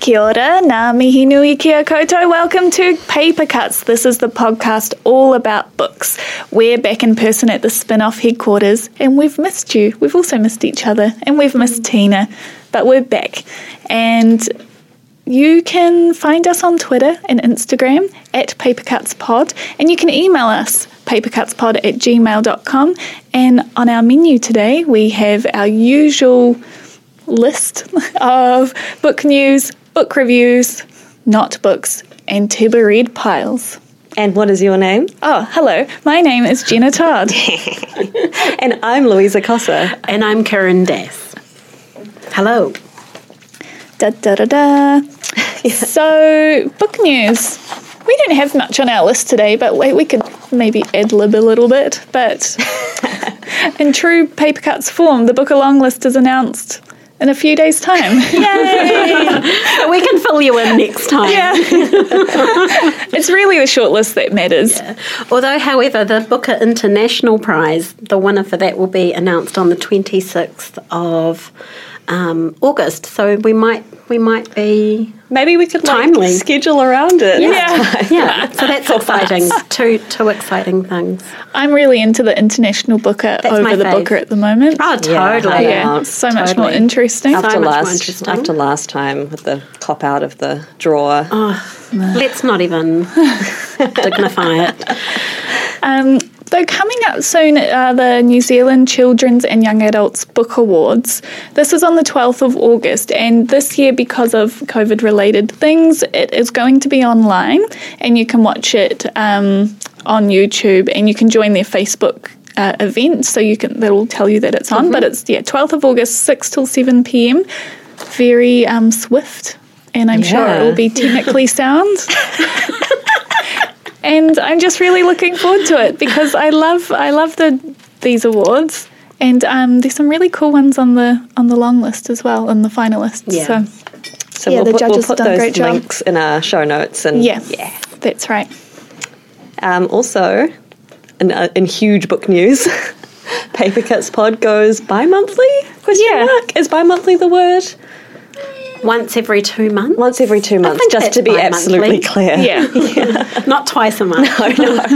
Kia ora, ngā mihi nui kia koutou. Welcome to Papercuts. This is the podcast all about books. We're back in person at the Spin-Off headquarters, and we've missed you. We've also missed each other, and we've missed Tina, but we're back. And you can find us on Twitter and Instagram at PapercutsPod, and you can email us papercutspod@gmail.com. And on our menu today, we have our usual list of book news, book reviews, not books, and to-be-read piles. And what is your name? Oh, hello. My name is Jenna Todd. And I'm Louisa Cosser. And I'm Karen Death. Hello. Da-da-da-da. Yeah. So, book news. We don't have much on our list today, but we could maybe ad-lib a little bit. But in true paper cuts form, the book along list is announced in a few days' time. Yay! We can fill you in next time. Yeah. It's really the shortlist that matters. Yeah. Although, however, the Booker International Prize, the winner for that will be announced on the 26th of August. So we might be maybe we could timely schedule around it. Yeah. Yeah. So that's exciting. Two exciting things. I'm really into the International Booker over the Booker at the moment. Oh, totally. Yeah. So much more interesting. After last time with the cop out of the drawer. Oh, no. Let's not even dignify it. So coming up soon are the New Zealand Children's and Young Adults Book Awards. This is on the 12th of August, and this year, because of COVID-related things, it is going to be online, and you can watch it on YouTube, and you can join their Facebook event, so that'll tell you that it's on. Mm-hmm. But it's 12th of August, 6 till 7 p.m. Very swift, and I'm sure it will be technically sound. And I'm just really looking forward to it because I love these awards, and there's some really cool ones on the long list as well and the finalists. Yeah. So yeah, we'll put those links in our show notes. And yeah, that's right. Also, in huge book news, Papercuts Pod goes bi-monthly. Question mark? Is bi-monthly the word? Once every 2 months? Once every 2 months, just to be absolutely clear. Yeah. Not twice a month. No.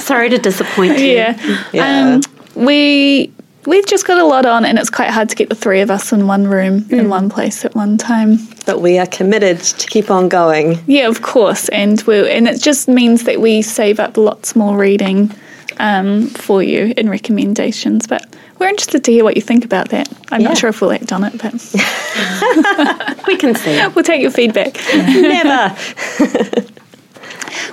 Sorry to disappoint you. Yeah. We've just got a lot on, and it's quite hard to get the three of us in one room in one place at one time. But we are committed to keep on going. Yeah, of course. And it just means that we save up lots more reading for you in recommendations. But we're interested to hear what you think about that. I'm not sure if we'll act on it, but we can see. We'll take your feedback. Yeah. Never.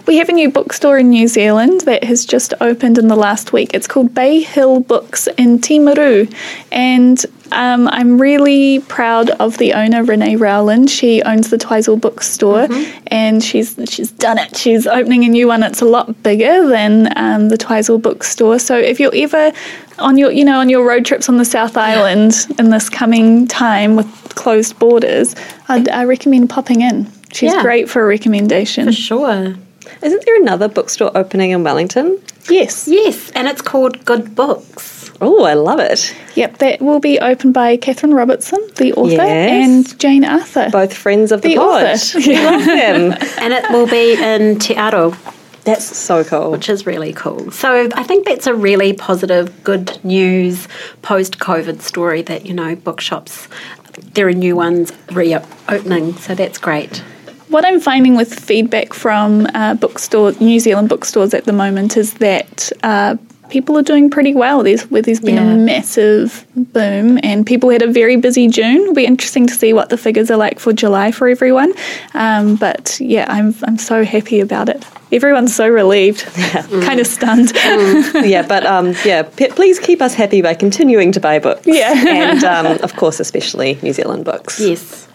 We have a new bookstore in New Zealand that has just opened in the last week. It's called Bay Hill Books in Te Maru, and I'm really proud of the owner, Renee Rowland. She owns the Twizel Bookstore, and she's done it. She's opening a new one. It's a lot bigger than the Twizel Bookstore. So if you're ever on your road trips on the South Island in this coming time with closed borders, I recommend popping in. She's great for a recommendation. For sure. Isn't there another bookstore opening in Wellington? Yes, and it's called Good Books. Oh, I love it. Yep, that will be opened by Catherine Robertson, the author, and Jane Arthur. Both friends of the pod. We love them. And it will be in Te Aro. That's so cool. Which is really cool. So I think that's a really positive, good news post-COVID story that, you know, bookshops, there are new ones reopening, so that's great. What I'm finding with feedback from New Zealand bookstores at the moment is that people are doing pretty well. There's been a massive boom, and people had a very busy June. It'll be interesting to see what the figures are like for July for everyone. I'm so happy about it. Everyone's so relieved, kind of stunned. Please keep us happy by continuing to buy books. Yeah, and of course, especially New Zealand books. Yes.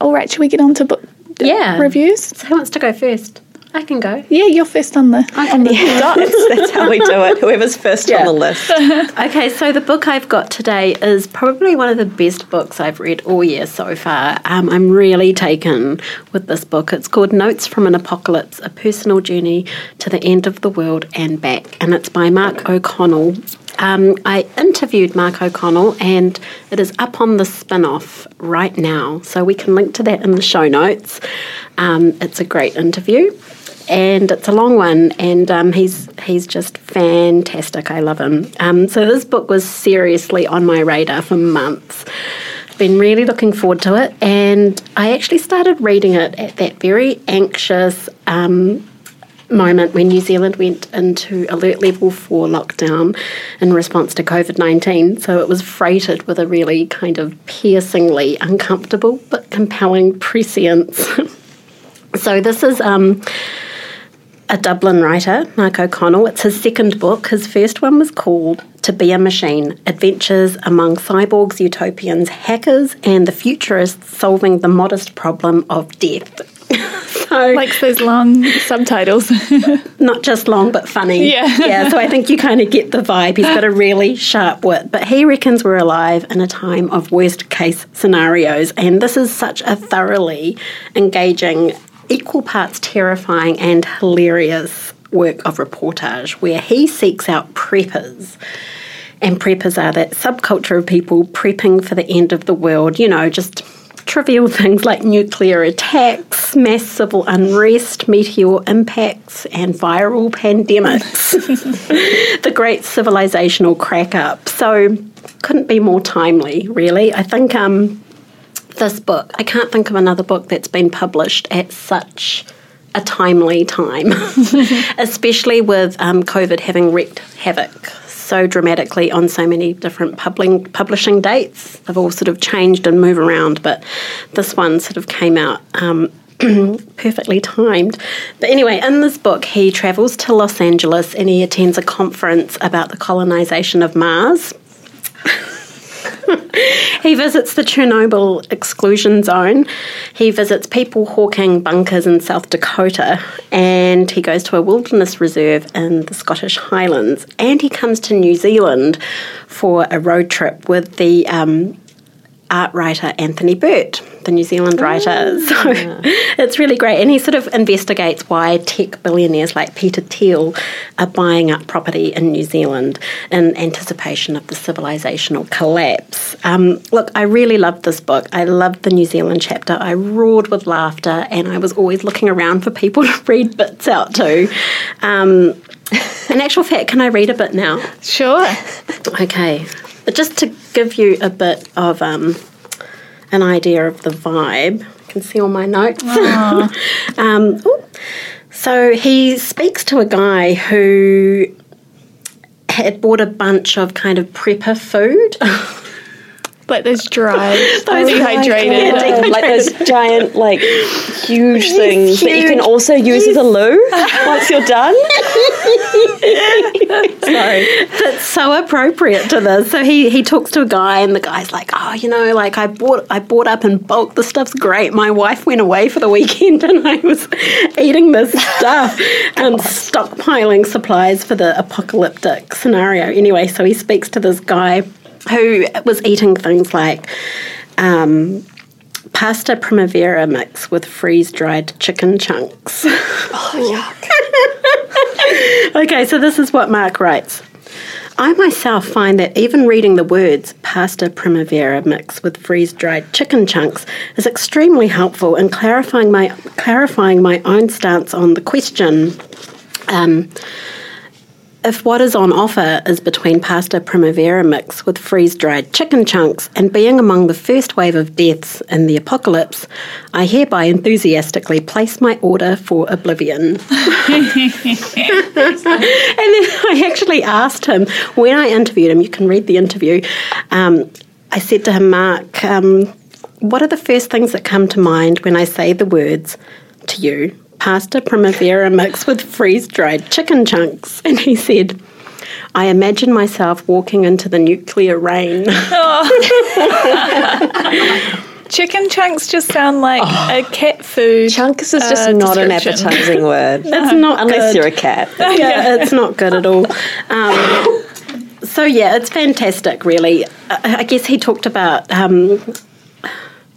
All right, should we get on to book reviews? So who wants to go first? I can go. Yeah, you're first on the dot. That's how we do it. Whoever's first on the list. Okay, so the book I've got today is probably one of the best books I've read all year so far. I'm really taken with this book. It's called Notes from an Apocalypse, A Personal Journey to the End of the World and Back, and it's by Mark O'Connell. I interviewed Mark O'Connell, and it is up on The Spin-Off right now, so we can link to that in the show notes. It's a great interview, and it's a long one, and he's just fantastic. I love him. So this book was seriously on my radar for months. Been really looking forward to it, and I actually started reading it at that very anxious moment when New Zealand went into alert level 4 lockdown in response to COVID-19. So it was freighted with a really kind of piercingly uncomfortable but compelling prescience. So this is a Dublin writer, Mark O'Connell. It's his second book. His first one was called To Be a Machine, Adventures Among Cyborgs, Utopians, Hackers and the Futurists Solving the Modest Problem of Death. So, like those long subtitles. Not just long, but funny. Yeah, so I think you kind of get the vibe. He's got a really sharp wit. But he reckons we're alive in a time of worst-case scenarios. And this is such a thoroughly engaging, equal parts terrifying and hilarious work of reportage where he seeks out preppers. And preppers are that subculture of people prepping for the end of the world, you know, just trivial things like nuclear attacks, mass civil unrest, meteor impacts, and viral pandemics. The great civilizational crack-up. So couldn't be more timely, really. I think this book, I can't think of another book that's been published at such a timely time, especially with COVID having wreaked havoc so dramatically on so many different publishing dates. They've all sort of changed and moved around, but this one sort of came out perfectly timed. But anyway, in this book, he travels to Los Angeles and he attends a conference about the colonization of Mars. He visits the Chernobyl exclusion zone. He visits people hawking bunkers in South Dakota. And he goes to a wilderness reserve in the Scottish Highlands. And he comes to New Zealand for a road trip with the art writer Anthony Burt, the New Zealand writer. So it's really great. And he sort of investigates why tech billionaires like Peter Thiel are buying up property in New Zealand in anticipation of the civilizational collapse. Look, I really loved this book. I loved the New Zealand chapter. I roared with laughter, and I was always looking around for people to read bits out to. In actual fact, can I read a bit now? Sure. Okay. But just to give you a bit of an idea of the vibe, you can see all my notes. So he speaks to a guy who had bought a bunch of kind of prepper food. Like those dry, dehydrated. Like those giant, like, huge things that you can also use as a loo once you're done. Sorry. That's so appropriate to this. So he talks to a guy, and the guy's like, oh, you know, like, I bought up in bulk. The stuff's great. My wife went away for the weekend, and I was eating this stuff and stockpiling supplies for the apocalyptic scenario. Anyway, so he speaks to this guy who was eating things like pasta primavera mix with freeze-dried chicken chunks. Oh, yuck. Okay, so this is what Mark writes. I myself find that even reading the words pasta primavera mixed with freeze-dried chicken chunks is extremely helpful in clarifying my own stance on the question. If what is on offer is between pasta primavera mix with freeze-dried chicken chunks and being among the first wave of deaths in the apocalypse, I hereby enthusiastically place my order for Oblivion. And then I actually asked him, when I interviewed him, you can read the interview, I said to him, Mark, what are the first things that come to mind when I say the words to you? Pasta primavera mixed with freeze-dried chicken chunks. And he said, I imagine myself walking into the nuclear rain. Oh. Chicken chunks just sound like a cat food. Chunks is just not an appetising word. It's not unless good. You're a cat. Yeah, it's not good at all. So, yeah, it's fantastic, really. I guess he talked about...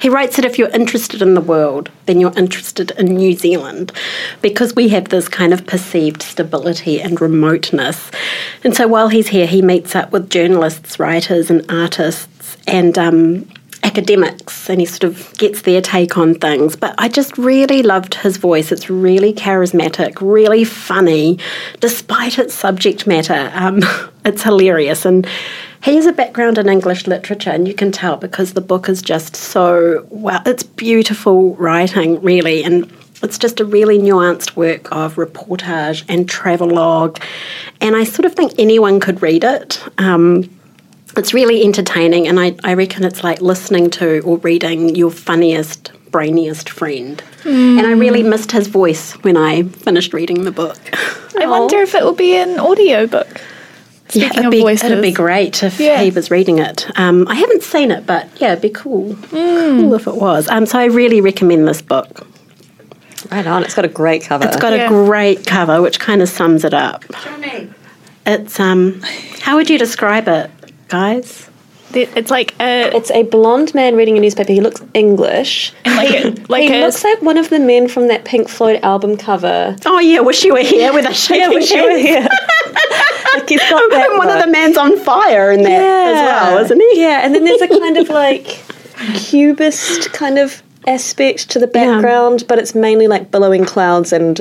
He writes that if you're interested in the world, then you're interested in New Zealand, because we have this kind of perceived stability and remoteness. And so while he's here, he meets up with journalists, writers and artists and academics, and he sort of gets their take on things. But I just really loved his voice. It's really charismatic, really funny, despite its subject matter. It's hilarious. And he has a background in English literature, and you can tell because the book is just so, well, it's beautiful writing, really, and it's just a really nuanced work of reportage and travelogue, and I sort of think anyone could read it. It's really entertaining, and I reckon it's like listening to or reading your funniest, brainiest friend. Mm. And I really missed his voice when I finished reading the book. I wonder if it will be an audiobook. Speaking of voices. It'd be great if he was reading it. I haven't seen it, but yeah, it'd be cool. Mm. Cool if it was. So I really recommend this book. Right on. It's got a great cover. It's got a great cover, which kind of sums it up. What's your name? It's how would you describe it, guys? It's a blonde man reading a newspaper. He looks English. And he looks like one of the men from that Pink Floyd album cover. Oh yeah, Wish You Were Here with a shaking hand. Yeah, Wish You Were Here. He's got that one of the man's on fire in that as well, isn't he? Yeah, and then there's a kind of like cubist kind of aspect to the background, but it's mainly like billowing clouds and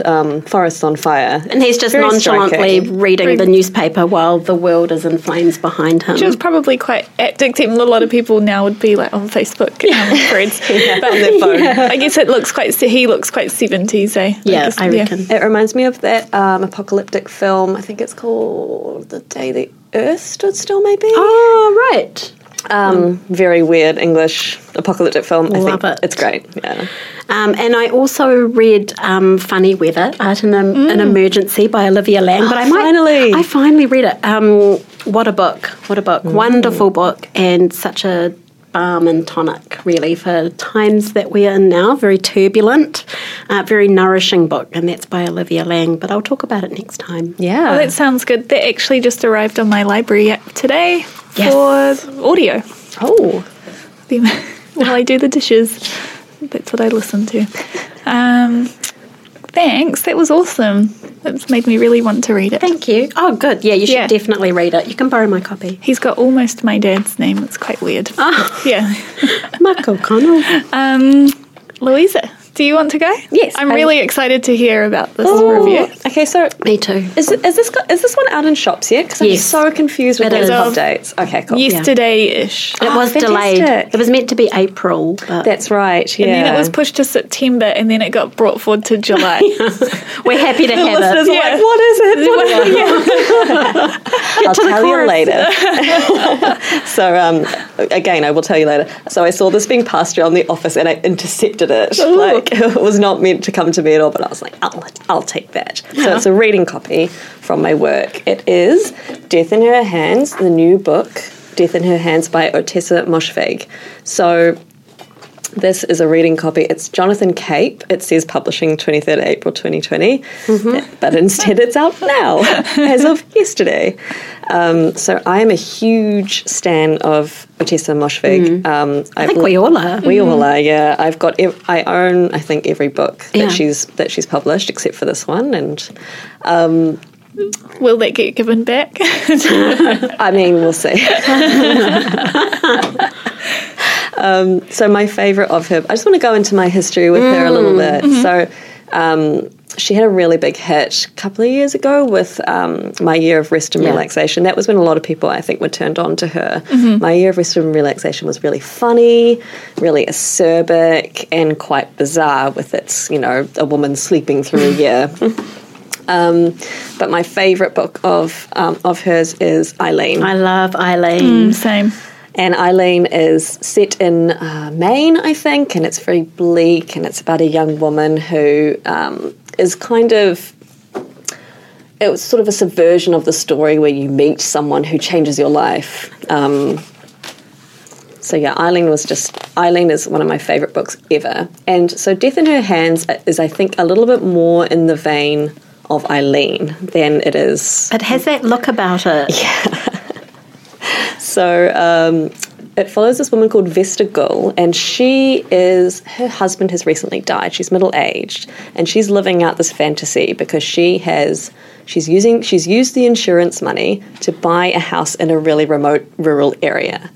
forests on fire. And he's just nonchalantly reading the newspaper while the world is in flames behind him. Which is probably quite addicting. A lot of people now would be like on Facebook threads. But on their phone. Yeah. I guess it looks quite, he looks quite 70s, eh? Yeah, I reckon. It reminds me of that apocalyptic film, I think it's called The Day the Earth Stood Still, maybe? Oh, right. Very weird English apocalyptic film. I think it's great. Yeah. And I also read Funny Weather, Art in an Emergency by Olivia Lang. I finally read it. What a book. Mm. Wonderful book and such a balm and tonic, really, for times that we are in now. Very turbulent, very nourishing book, and that's by Olivia Lang, but I'll talk about it next time. Yeah. Oh, that sounds good. That actually just arrived on my library app today. Yes. For audio. Oh. While I do the dishes. That's what I listen to. Thanks. That was awesome. That's made me really want to read it. Thank you. Oh, good. Yeah, you should definitely read it. You can borrow my copy. He's got almost my dad's name. It's quite weird. Oh. Yeah. Mark O'Connell. Louisa, do you want to go? Yes. I'm really excited to hear about this review. Okay, so... Me too. Is this one out in shops yet? Because I'm so confused with those updates. Okay, cool. Yesterday-ish. It was delayed. It was meant to be April. But that's right, yeah. And then it was pushed to September, and then it got brought forward to July. We're happy to have it. The listeners are like, what is it? I'll tell you later. So, again, I will tell you later. So I saw this being passed around the office, and I intercepted it. Ooh. It was not meant to come to me at all, but I was like, I'll take that. Yeah. So it's a reading copy from my work. It is Death in Her Hands, the new book, Death in Her Hands by Ottessa Moshfegh. So this is a reading copy. It's Jonathan Cape. It says publishing 23rd April 2020, but instead it's out now, as of yesterday. So I am a huge stan of Ottessa Moshfegh. I think we all are. We all are, yeah. I've got. I own, I think, every book that she's published, except for this one, and Will that get given back? I mean, we'll see. So my favourite of her, I just want to go into my history with her a little bit. Mm-hmm. So she had a really big hit a couple of years ago with My Year of Rest and Relaxation. That was when a lot of people, I think, were turned on to her. Mm-hmm. My Year of Rest and Relaxation was really funny, really acerbic, and quite bizarre with its, you know, a woman sleeping through a year. But my favourite book of hers is Eileen. I love Eileen. Same. And Eileen is set in Maine, I think, and it's very bleak, and it's about a young woman who is kind of... It was sort of a subversion of the story where you meet someone who changes your life. So, yeah, Eileen is one of my favourite books ever. And so Death in Her Hands is, I think, a little bit more in the vein of Eileen than it is... It has that look about it. Yeah. So it follows this woman called Vesta Gull, and her husband has recently died. She's middle-aged, and she's living out this fantasy because she's used the insurance money to buy a house in a really remote rural area.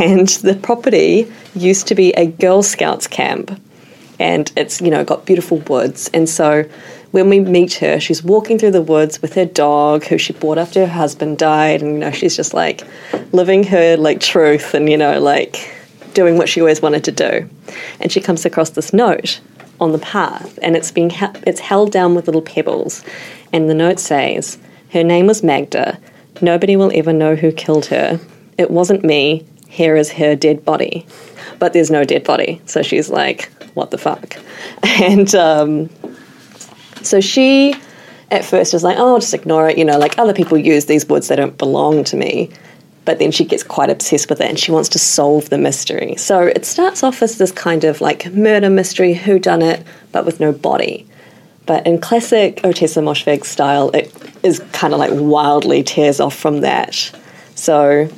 And the property used to be a Girl Scouts camp, and it's, you know, got beautiful woods. And so when we meet her, she's walking through the woods with her dog, who she bought after her husband died, and, you know, she's just, like, living her, like, truth and, you know, like, doing what she always wanted to do. And she comes across this note on the path, and it's held down with little pebbles. And the note says, "Her name was Magda. Nobody will ever know who killed her. It wasn't me. Here is her dead body." But there's no dead body, so she's like, what the fuck? And... So she, at first, was like, oh, I'll just ignore it. You know, like, other people use these woods, they don't belong to me. But then she gets quite obsessed with it, and she wants to solve the mystery. So it starts off as this kind of, like, murder mystery, whodunit, but with no body. But in classic Ottessa Moshfegh style, it is kind of, like, wildly tears off from that. So...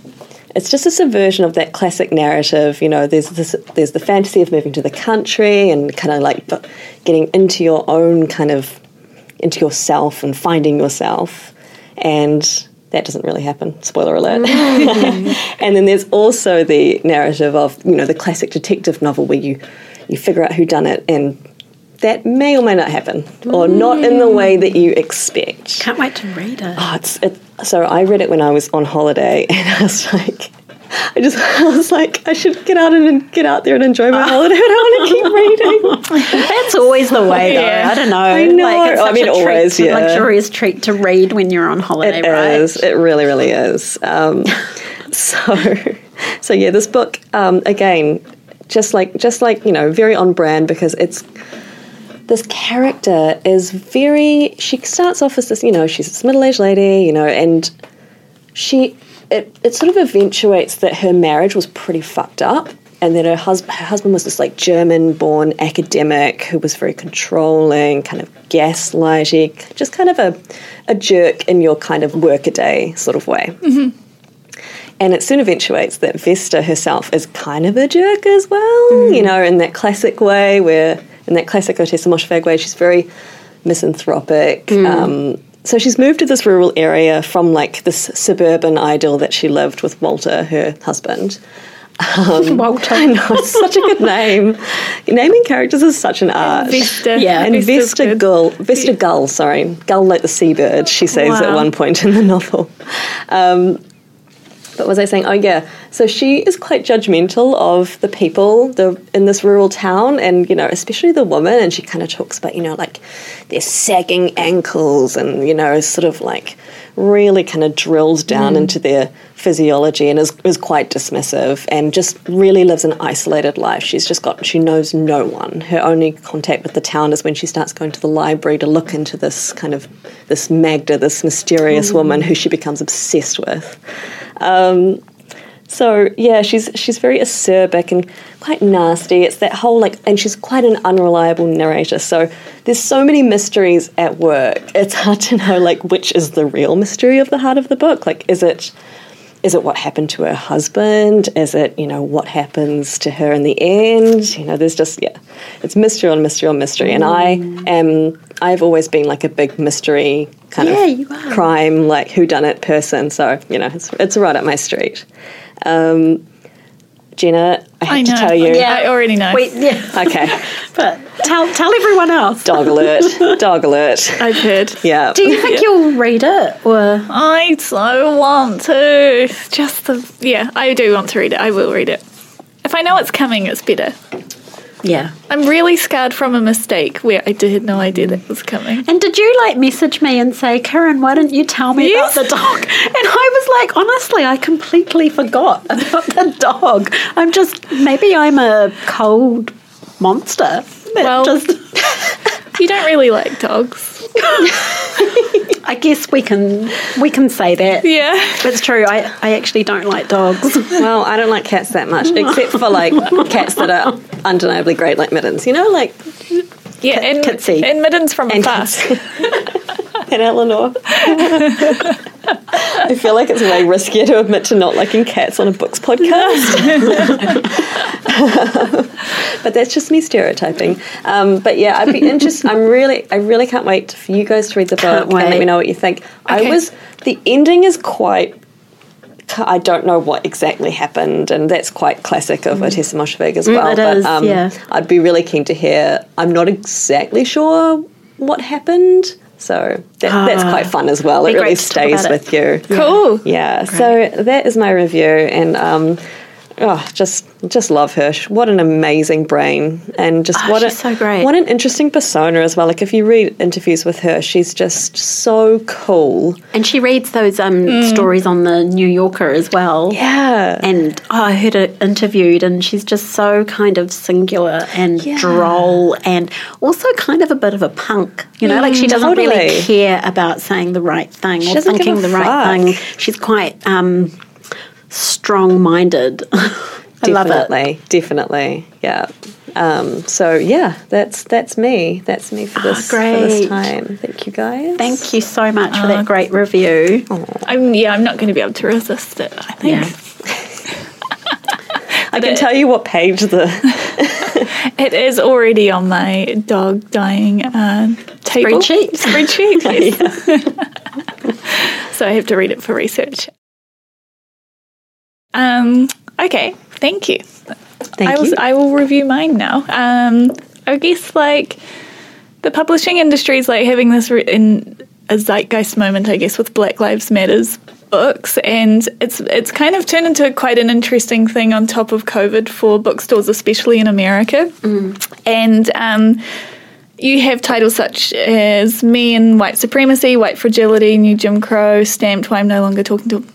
It's just a subversion of that classic narrative, you know, there's the fantasy of moving to the country and kind of like getting into your own kind of, into yourself and finding yourself, and that doesn't really happen, spoiler alert. And then there's also the narrative of, you know, the classic detective novel where you figure out who done it, and that may or may not happen, or not in the way that you expect. Can't wait to read it. Oh, so I read it when I was on holiday, and I was like, I should get out there and enjoy my holiday. I don't want to keep reading. That's always the way, though. Yeah. I don't know. I know. Like, it's such always, yeah. It's a luxurious treat to read when you're on holiday, right? It is. It really, really is. So yeah, this book, again, just like, you know, very on brand, because it's... This character is very... She starts off as this, you know, she's this middle-aged lady, you know, and it sort of eventuates that her marriage was pretty fucked up, and that her husband was this, like, German-born academic who was very controlling, kind of gaslighty, just kind of a jerk in your kind of work-a-day sort of way. Mm-hmm. And it soon eventuates that Vesta herself is kind of a jerk as well, you know, in that classic way where... In that classic Ottessa Moshfegh way, she's very misanthropic. So she's moved to this rural area from, like, this suburban idyll that she lived with Walter, her husband. Walter. I know, it's such a good name. Naming characters is such an art. Vesta. Yeah. And Vesta Gull, Gull like the seabird, she says at one point in the novel. But was I saying? Oh, yeah. So she is quite judgmental of the people in this rural town, and, you know, especially the woman. And she kind of talks about, you know, like, their sagging ankles and, you know, sort of like really kind of drills down into their physiology, and is quite dismissive, and just really lives an isolated life. She knows no one. Her only contact with the town is when she starts going to the library to look into this kind of, this Magda, this mysterious woman who she becomes obsessed with. So yeah, she's very acerbic and quite nasty. It's that whole, like, and she's quite an unreliable narrator. So there's so many mysteries at work. It's hard to know, like, which is the real mystery of the heart of the book. Like, is it Is it what happened to her husband? Is it, you know, what happens to her in the end? You know, there's just, yeah, it's mystery on mystery on mystery. And I've always been like a big mystery kind of crime, like whodunit person. So, you know, it's right up my street. Jenna, I have to tell you. Yeah, I already know. Wait, yeah. Okay. But tell everyone else. Dog alert. Dog alert. I've heard. Yeah. Do you think you'll read it? Or I so want to. I do want to read it. I will read it. If I know it's coming, it's better. Yeah. I'm really scarred from a mistake where I had no idea that was coming. And did you, like, message me and say, Karen, why didn't you tell me about the dog? And I was like, honestly, I completely forgot about the dog. Maybe I'm a cold monster. Well, you don't really like dogs. I guess we can say that. Yeah. It's true. I actually don't like dogs. Well, I don't like cats that much, except for, like, cats that are undeniably great, like Mittens. You know, like... Yeah, Kitsy. And Mittens from afar. And Eleanor. I feel like it's way riskier to admit to not liking cats on a books podcast. But that's just me stereotyping. But yeah, I'd be interested. I really can't wait for you guys to read the book and let me know what you think. Okay. The ending is quite, I don't know what exactly happened, and that's quite classic of Ottessa Moshfegh as well. It is. I'd be really keen to hear. I'm not exactly sure what happened, so that's quite fun as well. It really stays with you. Cool. Yeah. So that is my review, and just love her. What an amazing brain, and she's so great. What an interesting persona as well. Like, if you read interviews with her, she's just so cool. And she reads those stories on the New Yorker as well. Yeah. And I heard her interviewed, and she's just so kind of singular and droll, and also kind of a bit of a punk. You know, like, she doesn't really care about saying the right thing or thinking the right thing. She's quite strong-minded. I love it. Definitely. Yeah. So yeah, that's me for this time. Thank you guys. Thank you so much for that great review. I'm not going to be able to resist it, I think. Yeah. I can tell you what page it is already on my dog dying table. Spreadsheet. Yes. So I have to read it for research. Okay, thank you. Thank you. I will review mine now. I guess, like, the publishing industry is, like, having this in a zeitgeist moment, I guess, with Black Lives Matters books, and it's kind of turned into quite an interesting thing on top of COVID for bookstores, especially in America. And you have titles such as Me and White Supremacy, White Fragility, New Jim Crow, Stamped, Why I'm No Longer Talking to white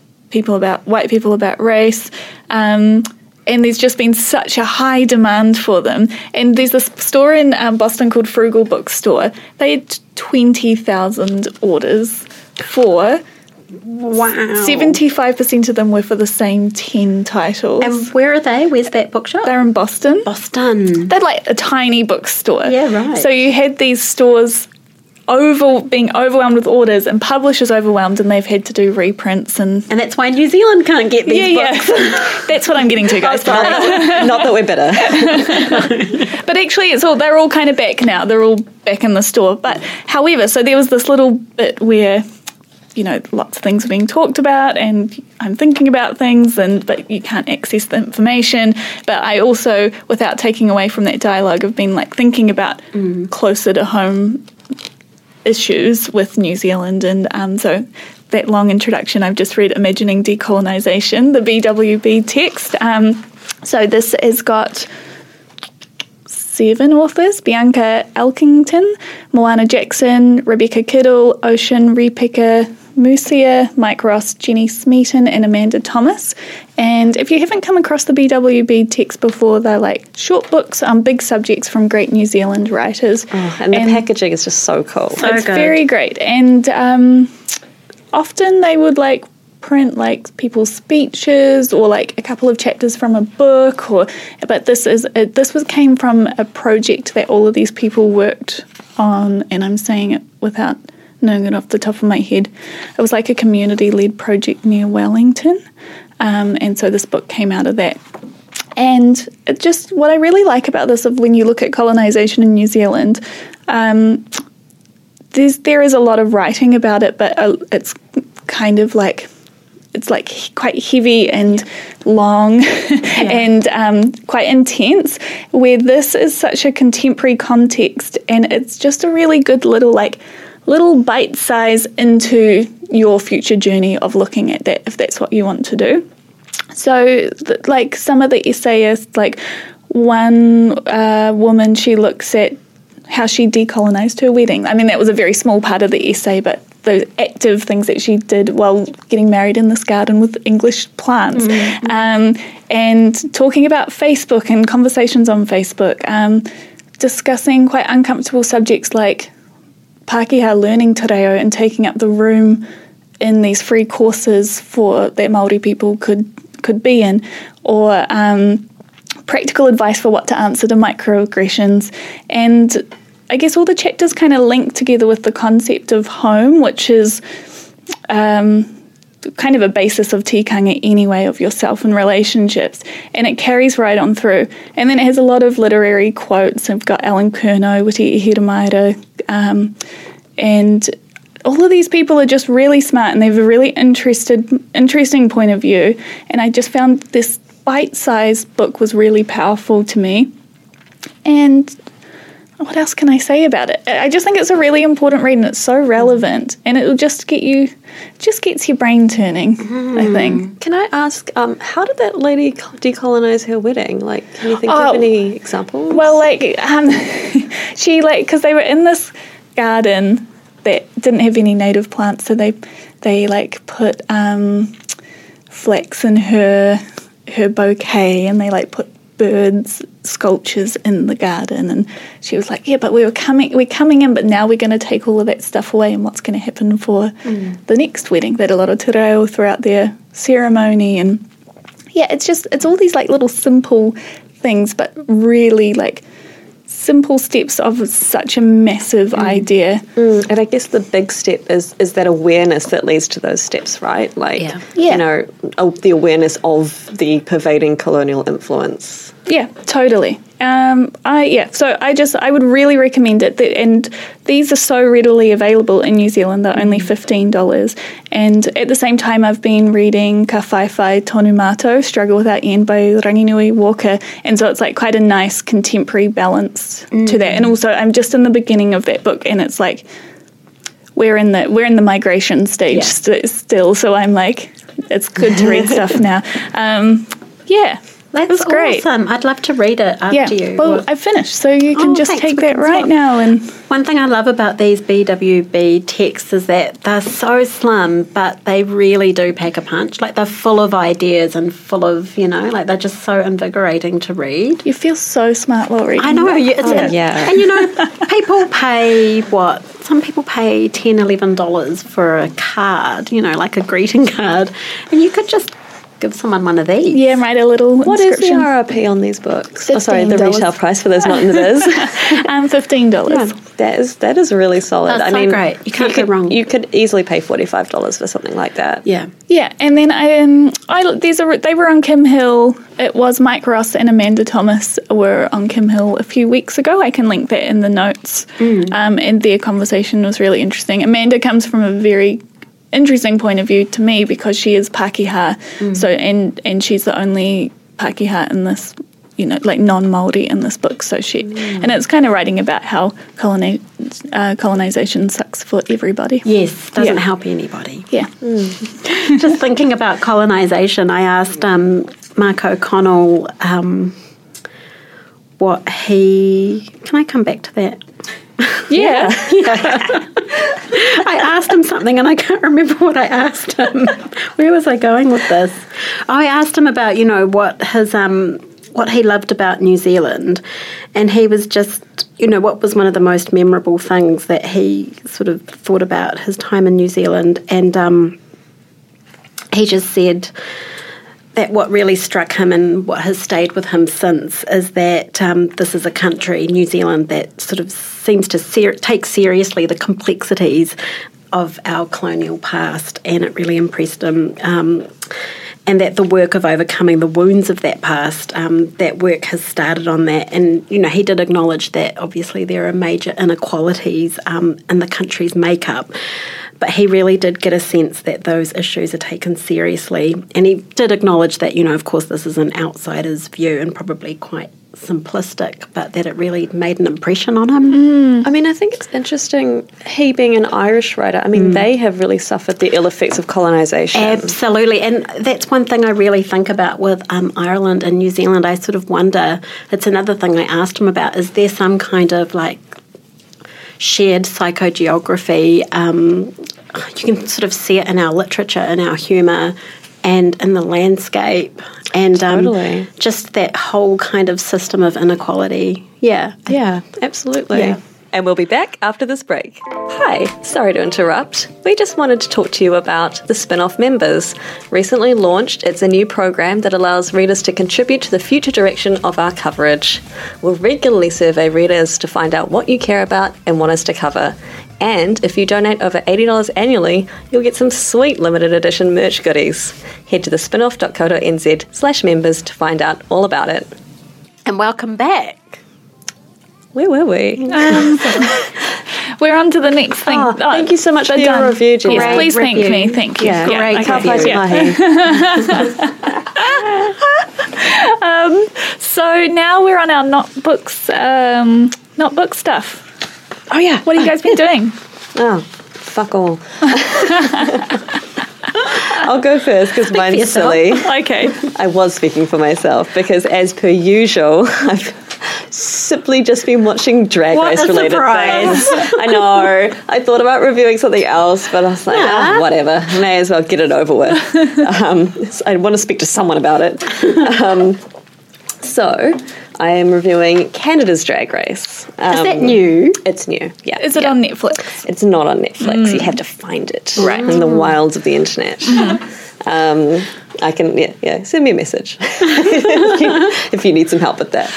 people about race, and there's just been such a high demand for them. And there's this store in Boston called Frugal Bookstore. They had 20,000 orders for 75% of them were for the same 10 titles. And where are they? Where's that bookshop? They're in Boston. They're like a tiny bookstore. Yeah, right. So you had these stores being overwhelmed with orders, and publishers overwhelmed, and they've had to do reprints, and that's why New Zealand can't get these books. Yeah. That's what I'm getting to, guys. Not that we're bitter, but actually, they're all kind of back now. They're all back in the store. But however, so there was this little bit where, you know, lots of things are being talked about, and I'm thinking about things, but you can't access the information. But I also, without taking away from that dialogue, have been, like, thinking about closer to home issues with New Zealand, and so that long introduction, I've just read Imagining Decolonisation, the BWB text. So this has got 7 authors: Bianca Elkington, Moana Jackson, Rebecca Kittle, Ocean Rebecca Musia, Mike Ross, Jenny Smeaton, and Amanda Thomas. And if you haven't come across the BWB text before, they're, like, short books on big subjects from great New Zealand writers. Oh, and the packaging is just so cool. So it's good. Very great. And often they would, like, print, like, people's speeches or, like, a couple of chapters from a book. But this came from a project that all of these people worked on, and I'm saying it without knowing it off the top of my head. It was like a community-led project near Wellington, and so this book came out of that. And it just, what I really like about this, when you look at colonisation in New Zealand, there is a lot of writing about it, but it's kind of like, it's like quite heavy and long and quite intense, where this is such a contemporary context, and it's just a really good little bite size into your future journey of looking at that, if that's what you want to do. So like some of the essayists, like one woman, she looks at how she decolonised her wedding. I mean, that was a very small part of the essay, but those active things that she did while getting married in this garden with English plants. Mm-hmm. And talking about Facebook and conversations on Facebook, discussing quite uncomfortable subjects like Pākehā learning te reo and taking up the room in these free courses for that Māori people could be in, or practical advice for what to answer to microaggressions. And I guess all the chapters kind of link together with the concept of home, which is kind of a basis of tikanga anyway, of yourself and relationships. And it carries right on through. And then it has a lot of literary quotes. I've got Alan Curnow, Witi Ihiramaira, and all of these people are just really smart, and they have a really interesting point of view. And I just found this bite-sized book was really powerful to me. And what else can I say about it? I just think it's a really important read, and it's so relevant, and it'll just gets your brain turning, I think. Can I ask, how did that lady decolonise her wedding? Like, can you think of any examples? Well, she, because they were in this garden that didn't have any native plants, so they put flax in her bouquet, and they put birds sculptures in the garden, and she was like, yeah, but we're coming in, but now we're going to take all of that stuff away, and what's going to happen for the next wedding? They had a lot of te reo throughout their ceremony, and yeah, it's all these little simple things, but really simple steps of such a massive idea. And I guess the big step is that awareness that leads to those steps, right? You know, the awareness of the pervading colonial influence. Yeah, totally. I would really recommend it. And these are so readily available in New Zealand. They're only $15. And at the same time, I've been reading Ka Whaiwhai Tonu Mātou, Struggle Without End by Ranginui Walker. And so it's quite a nice contemporary balance to that. And also, I'm just in the beginning of that book, and it's we're in the migration stage still. So I'm it's good to read stuff now. Yeah. That's great. Awesome. I'd love to read it after you. Well, I've finished, so you can just take that right now. And one thing I love about these BWB texts is that they're so slim, but they really do pack a punch. They're full of ideas and full of, they're just so invigorating to read. You feel so smart while reading. I know. And, people pay what? Some people pay $10, $11 for a card, like a greeting card, and you could just give someone one of these. Yeah, write a little inscription. What is the RRP on these books? The retail price for those, not in the biz. $15. Yeah, that is really solid. That's great. You can't go wrong. You could easily pay $45 for something like that. Yeah. Yeah, and then they were on Kim Hill. It was Mike Ross and Amanda Thomas were on Kim Hill a few weeks ago. I can link that in the notes. And their conversation was really interesting. Amanda comes from a very interesting point of view to me, because she is Pākehā, so and she's the only Pākehā in this, non-Māori in this book. So she and it's kind of writing about how colonisation sucks for everybody. Yes, doesn't help anybody. Yeah. Just thinking about colonisation, I asked Mark O'Connell what he. Can I come back to that? Yeah. I asked him something and I can't remember what I asked him. Where was I going with this? I asked him about, what his what he loved about New Zealand, and he was just, what was one of the most memorable things that he sort of thought about his time in New Zealand, and he just said that what really struck him and what has stayed with him since is that this is a country, New Zealand, that sort of seems to take seriously the complexities of our colonial past, and it really impressed him. And that the work of overcoming the wounds of that past, that work has started on that. And, you know, he did acknowledge that obviously there are major inequalities in the country's makeup, but he really did get a sense that those issues are taken seriously. And he did acknowledge that, you know, of course this is an outsider's view and probably quite simplistic, but that it really made an impression on him. I mean, I think it's interesting, he being an Irish writer, I mean, they have really suffered the ill effects of colonisation. Absolutely, and that's one thing I really think about with Ireland and New Zealand. I sort of wonder, it's another thing I asked him about, is there some kind of like shared psychogeography? You can sort of see it in our literature, in our humour, and in the landscape, and totally. Just that whole kind of system of inequality. Yeah, absolutely. Yeah. And we'll be back after this break. Hi, sorry to interrupt. We just wanted to talk to you about The Spin-Off Members. Recently launched, it's a new program that allows readers to contribute to the future direction of our coverage. We'll regularly survey readers to find out what you care about and want us to cover. And if you donate over $80 annually, you'll get some sweet limited edition merch goodies. Head to thespinoff.co.nz/members to find out all about it. And welcome back. Where were we? We're on to the next thing. Oh, thank you so much for your review, Jen. Yes, please review. Thank me. Thank you. Yeah. Yeah. Great. Yeah. So now we're on our not book stuff. Oh, yeah. What have you guys been doing? Oh, fuck all. I'll go first because mine's silly. Okay. I was speaking for myself because, as per usual, I've simply just been watching Drag Race-related things. I know. I thought about reviewing something else, but I was like, whatever. May as well get it over with. I want to speak to someone about it. So I am reviewing Canada's Drag Race. Is that new? It's new, yeah. Is it on Netflix? It's not on Netflix. You have to find it in the wilds of the internet. I can, send me a message if you need some help with that.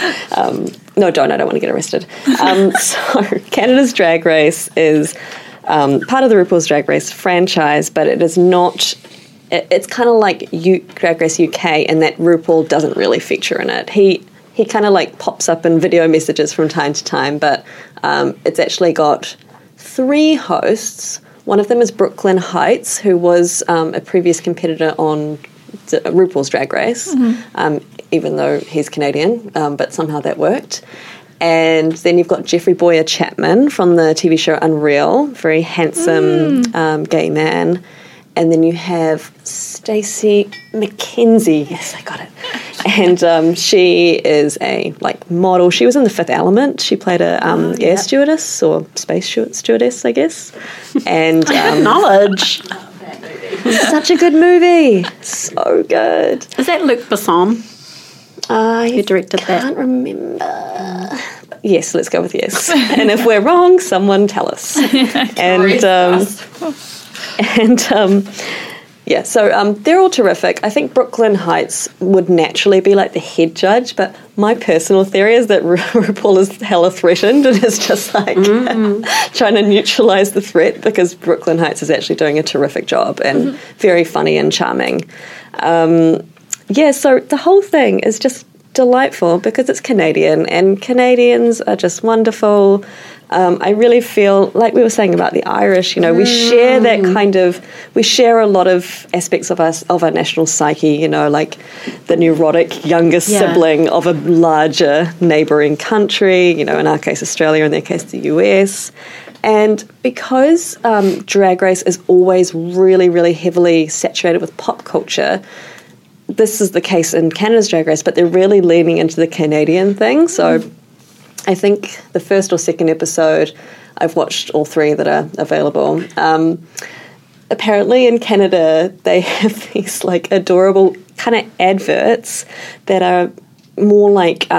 No, don't. I don't want to get arrested. So Canada's Drag Race is part of the RuPaul's Drag Race franchise, but it is not... It's kind of like Drag Race UK in that RuPaul doesn't really feature in it. He kind of like pops up in video messages from time to time, but it's actually got three hosts. One of them is Brooke Lynn Hytes, who was a previous competitor on RuPaul's Drag Race, even though he's Canadian, but somehow that worked. And then you've got Jeffrey Boyer Chapman from the TV show Unreal, very handsome gay man. And then you have Stacey McKenzie. Yes, I got it. And she is a model. She was in The Fifth Element. She played a air stewardess or space stewardess, I guess. And knowledge. Such a good movie. So good. Is that Luc Besson? Who directed that? I can't remember. Yes, let's go with yes. And if we're wrong, someone tell us. And. They're all terrific. I think Brooke Lynn Hytes would naturally be like the head judge, but my personal theory is that RuPaul is hella threatened and is just like trying to neutralise the threat, because Brooke Lynn Hytes is actually doing a terrific job and very funny and charming. So the whole thing is just delightful because it's Canadian and Canadians are just wonderful. I really feel, like we were saying about the Irish, you know, we share that kind of, we share a lot of aspects of us, of our national psyche, you know, like the neurotic youngest sibling of a larger neighbouring country, you know, in our case Australia, in their case the US. And because Drag Race is always really, really heavily saturated with pop culture, this is the case in Canada's Drag Race, but they're really leaning into the Canadian thing, so... I think the first or second episode, I've watched all three that are available. Apparently in Canada, they have these like adorable kind of adverts that are more like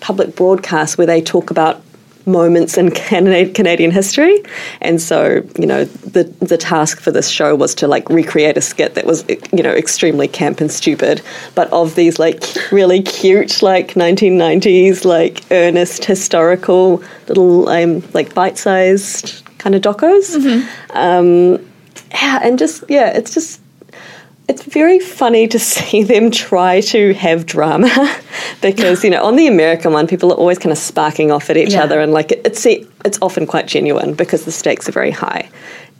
public broadcasts where they talk about moments in Canadian history. And so, you know, the task for this show was to, like, recreate a skit that was, you know, extremely camp and stupid, but of these, like, really cute, like, 1990s, like, earnest, historical, little, like, bite-sized kind of docos. Mm-hmm. It's very funny to see them try to have drama because, you know, on the American one, people are always kind of sparking off at each other, and, like, it's often quite genuine because the stakes are very high.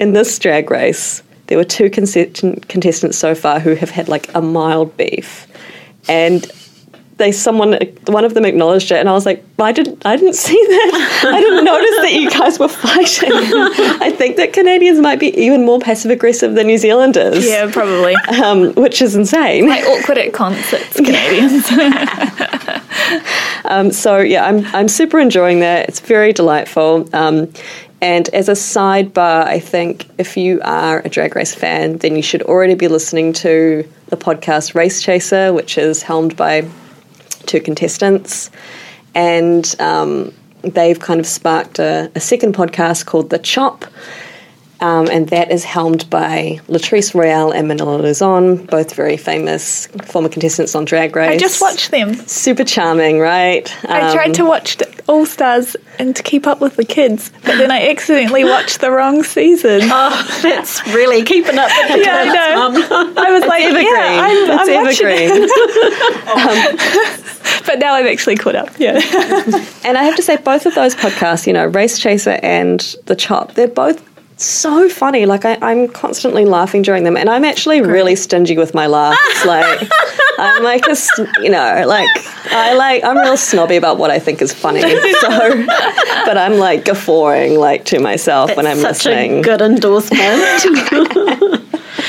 In this drag race, there were two contestants so far who have had, like, a mild beef, and one of them acknowledged it, and I was like, I didn't see that. I didn't notice that you guys were fighting. I think that Canadians might be even more passive-aggressive than New Zealanders. Yeah, probably. Which is insane. Like, awkward at concerts, Canadians. So, yeah, I'm super enjoying that. It's very delightful. And as a sidebar, I think if you are a Drag Race fan, then you should already be listening to the podcast Race Chaser, which is helmed by two contestants, and they've kind of sparked a second podcast called The Chop, and that is helmed by Latrice Royale and Manila Luzon, both very famous former contestants on Drag Race. I just watched them. Super charming, right? I tried to watch All Stars and to keep up with the kids, but then I accidentally watched the wrong season. Oh, that's really keeping up with the kids, Mum. I was like, evergreen. Yeah, I'm watching it. But now I've actually caught up, And I have to say, both of those podcasts, you know, Race Chaser and The Chop, they're both so funny. Like, I'm constantly laughing during them, and I'm actually really stingy with my laughs. Like, I'm like a, you know, like, I'm real snobby about what I think is funny. So, but I'm like guffawing, like, to myself. That's when I'm listening. Such a good endorsement.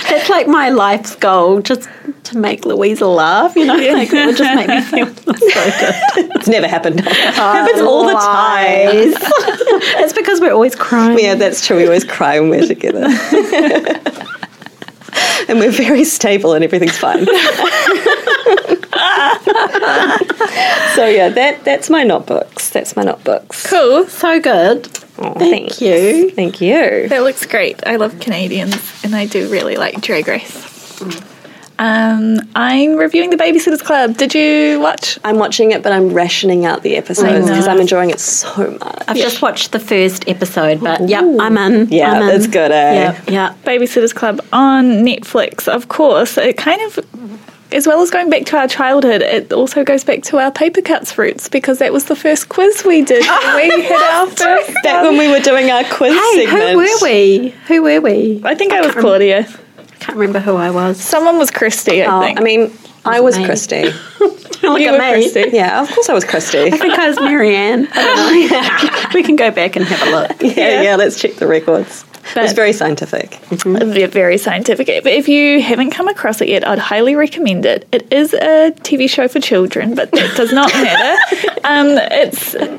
That's like my life's goal, just to make Louisa laugh, you know. Like, it would just make me feel so good. It's never happened. It happens all the time. It's because we're always crying. Yeah, that's true. We always cry when we're together. And we're very stable and everything's fine. So, yeah, that's my not books. That's my not books. Cool. So good. Oh, thank you. Thank you. That looks great. I love Canadians, and I do really like Drag Race. I'm reviewing The Babysitter's Club. Did you watch? I'm watching it, but I'm rationing out the episodes because I'm enjoying it so much. I've just watched the first episode, but I'm in. Yeah, it's good, eh? Yeah. Babysitter's Club on Netflix, of course. It kind of, as well as going back to our childhood, it also goes back to our Papercuts roots, because that was the first quiz we did. We had our first. Back when we were doing our quiz segment. Who were we? I think I was Claudia. I can't remember who I was. Someone was Christy, I think. I mean, I was Christy. You were Christy. Yeah, of course I was Christy. I think I was Marianne. We can go back and have a look. Yeah, let's check the records. But it was very scientific. Mm-hmm. Very scientific. But if you haven't come across it yet, I'd highly recommend it. It is a TV show for children, but that does not matter.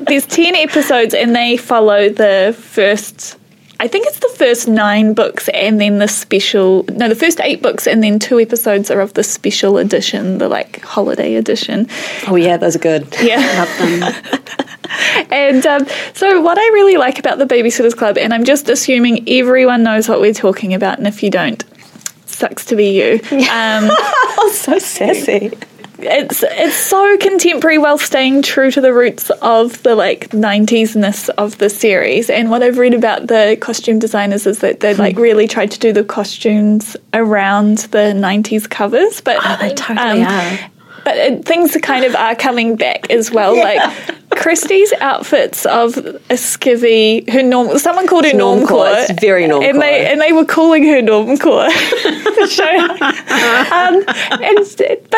There's 10 episodes, and they follow the first... I think it's the first 9 books and then the special... No, the first 8 books and then 2 episodes are of the special edition, the, like, holiday edition. Oh, yeah, those are good. Yeah. Love them. And so what I really like about The Babysitter's Club, and I'm just assuming everyone knows what we're talking about, and if you don't, sucks to be you. Oh, so sassy. It's so contemporary while staying true to the roots of the, like, 90s-ness of the series. And what I've read about the costume designers is that they, like, really tried to do the costumes around the 90s covers. But, they totally are. But things kind of are coming back as well. Yeah. Like, Christie's outfits of a skivvy, someone called her normcore. It's very normcore. And they were calling her normcore. But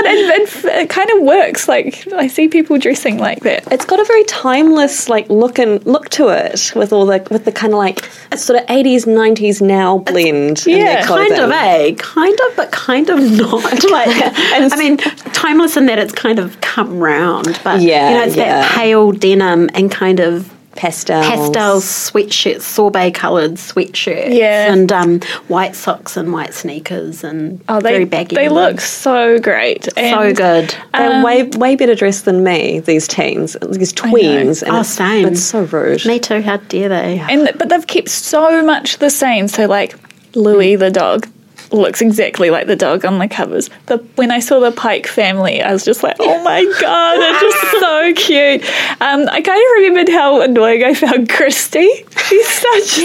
it kind of works. Like, I see people dressing like that. It's got a very timeless, like, look to it, with all the kind of, like, sort of 80s, 90s now blend. Yeah, kind of, eh? Kind of, but kind of not. Like, I mean, timeless in that it's kind of come round, but you know, it's that pale denim and kind of pastels, sweatshirts, sorbet-coloured sweatshirts, and white socks and white sneakers, and very baggy. They look so great, and so good. They're way better dressed than me. These teens, these tweens, and same. It's so rude. Me too. How dare they? And but they've kept so much the same. So like Louis the dog looks exactly like the dog on the covers. When I saw the Pike family, I was just like, oh my God, they're just so cute. I kind of remembered how annoying I found Christy. She's such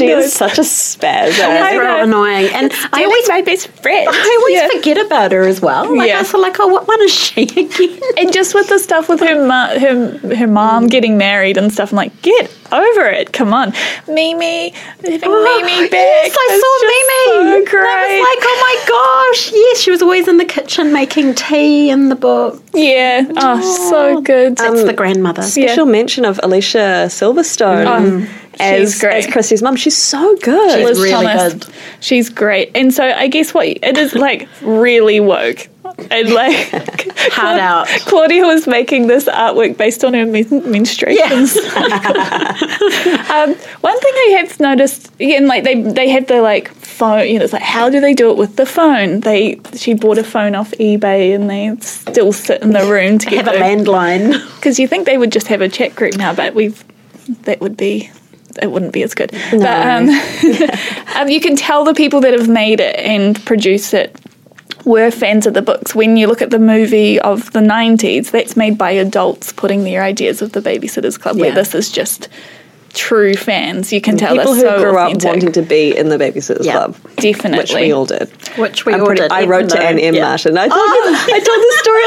is such a spaz. She's real annoying. And I always my best friend. I always forget about her as well. Like I was like, oh, what one is she again? And just with the stuff with her mom getting married and stuff, I'm like, get over it. Come on. Mimi. Having Mimi back. Yes, I saw Mimi. So great. I was like, oh my gosh. Yes, she was always in the kitchen making tea in the book. Yeah. Oh, so good. That's the grandmother. Special mention of Alicia Silverstone. She's great. As Christy's mum. She's so good. She's really good. She's great. And so I guess what it is like really woke. And like hard out. Claudia was making this artwork based on her menstruations. Yes. One thing I have noticed again, like they had the like phone. You know, it's like how do they do it with the phone? She bought a phone off eBay, and they still sit in the room to have a landline. Because you think they would just have a chat group now, but that would be. It wouldn't be as good. No. But you can tell the people that have made it and produce it were fans of the books. When you look at the movie of the 90s, that's made by adults putting their ideas of the Babysitters Club, where this is just true fans. You can tell people who grew up wanting to be in the Babysitters Club. Definitely. Which we all did. I wrote to Anne M. Martin. I told the story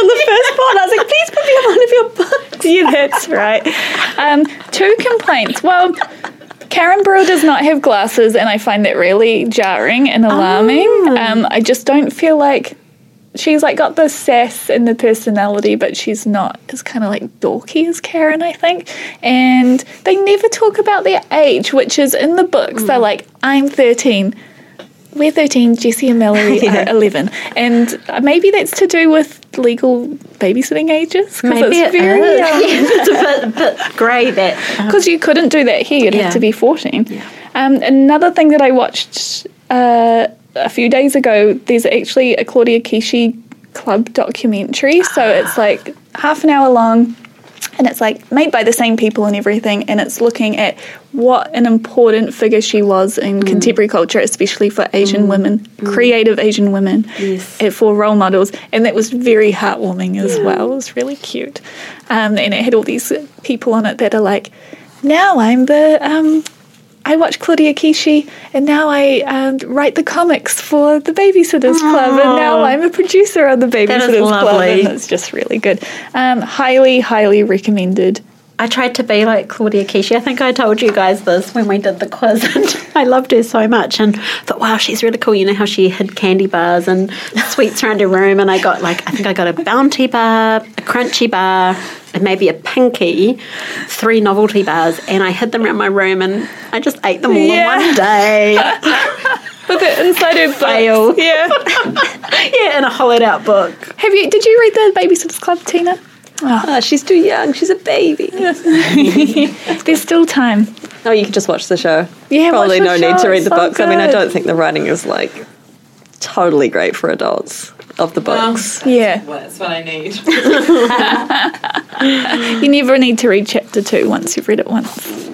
on the first pod. I was like, please put me on one of your books. Yeah, that's right. Two complaints. Well, Karen Brewer does not have glasses, and I find that really jarring and alarming. I just don't feel like she's like got the sass and the personality, but she's not as kind of like dorky as Karen, I think. And they never talk about their age, which is in the books. They're like, I'm 13. We're 13, Jessie and Mallory are 11. And maybe that's to do with legal babysitting ages. Maybe it's very young. It's a bit grey that. Because you couldn't do that here. You'd have to be 14. Yeah. Another thing that I watched a few days ago, there's actually a Claudia Kishi Club documentary. So it's like half an hour long. And it's like made by the same people and everything, and it's looking at what an important figure she was in contemporary culture, especially for Asian women, creative Asian women, for role models. And that was very heartwarming as well. It was really cute. And it had all these people on it that are like, now I'm I watch Claudia Kishi, and now I write the comics for the Babysitters Club, and now I'm a producer on the Babysitters Club, and it's just really good. Highly, highly recommended. I tried to be like Claudia Kishi. I think I told you guys this when we did the quiz, and I loved her so much and thought, wow, she's really cool. You know how she had candy bars and sweets around her room, and I got like, I think I got a Bounty bar, a Crunchy bar, and maybe a Pinky, 3 novelty bars, and I hid them around my room, and I just ate them all in one day. With it inside her book. Yeah. Yeah, in a hollowed-out book. Did you read the Babysitters Club, Tina? Oh, she's too young. She's a baby. There's still time. Oh, you can just watch the show. Yeah, probably watch the show. Need to read the books. Good. I mean, I don't think the writing is like totally great for adults of the books. That's what I need. You never need to read chapter 2 once you've read it once.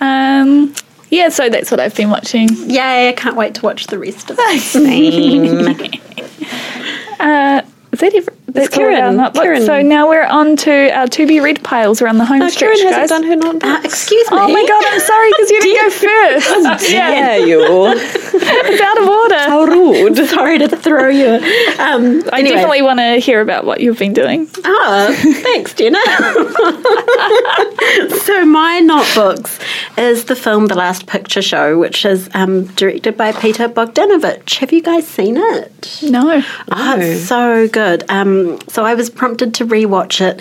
Yeah, so that's what I've been watching. Yay! I can't wait to watch the rest of it. Is that everything? That's Karen. So now we're on to our to-be read piles. We're on the home stretch, Karen hasn't done her non-books. Excuse me. Oh, my God, I'm sorry, because you didn't go first. How dare you. It's out of order. How rude. Sorry to throw you. I definitely want to hear about what you've been doing. Thanks, Jenna. So my non-books is the film The Last Picture Show, which is directed by Peter Bogdanovich. Have you guys seen it? No. Oh, it's so good. So I was prompted to rewatch it,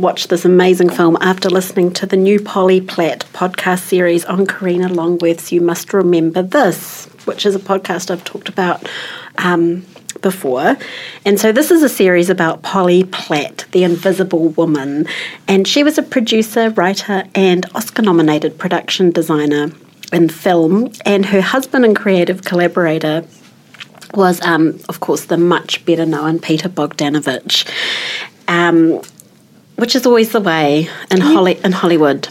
watch this amazing film after listening to the new Polly Platt podcast series on Karina Longworth's You Must Remember This, which is a podcast I've talked about before. And so this is a series about Polly Platt, The Invisible Woman, and she was a producer, writer, and Oscar-nominated production designer in film, and her husband and creative collaborator was, of course, the much better-known Peter Bogdanovich, which is always the way in Hollywood.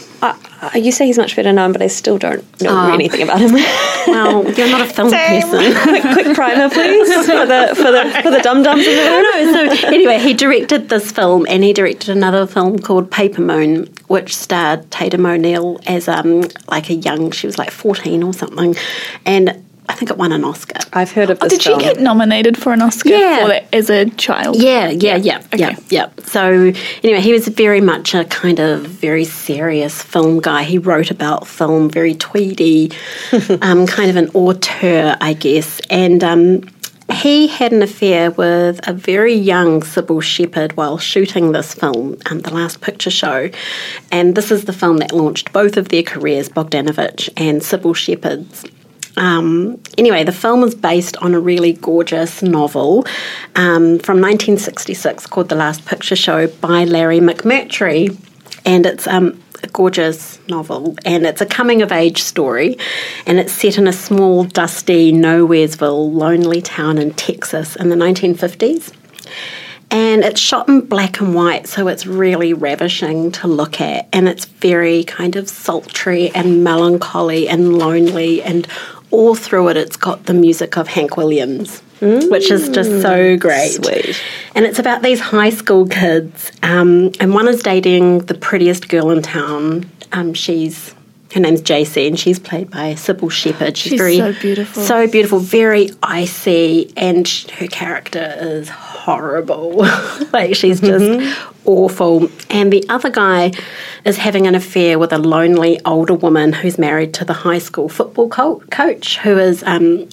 You say he's much better known, but I still don't know anything about him. Well, you're not a film person. Quick primer, please, for the dum-dums in the room. No, so anyway, he directed this film, and he directed another film called Paper Moon, which starred Tatum O'Neill as like a young, she was like 14 or something, and I think it won an Oscar. I've heard of this film. Did she get nominated for an Oscar for that as a child? Yeah. So anyway, he was very much a kind of very serious film guy. He wrote about film, very tweedy, kind of an auteur, I guess. And he had an affair with a very young Sybil Shepherd while shooting this film, The Last Picture Show. And this is the film that launched both of their careers, Bogdanovich and Sybil Shepherd's. Anyway, the film is based on a really gorgeous novel from 1966 called The Last Picture Show by Larry McMurtry, and it's a gorgeous novel, and it's a coming-of-age story, and it's set in a small, dusty, nowheresville, lonely town in Texas in the 1950s. And it's shot in black and white, so it's really ravishing to look at, and it's very kind of sultry and melancholy and lonely, and all through it, it's got the music of Hank Williams, which is just so great. Sweet. And it's about these high school kids, and one is dating the prettiest girl in town. Her name's JC, and she's played by Sybil Shepherd. She's very, so beautiful. So beautiful, very icy, and her character is horrible. Like, she's just awful. And the other guy is having an affair with a lonely older woman who's married to the high school football coach who is,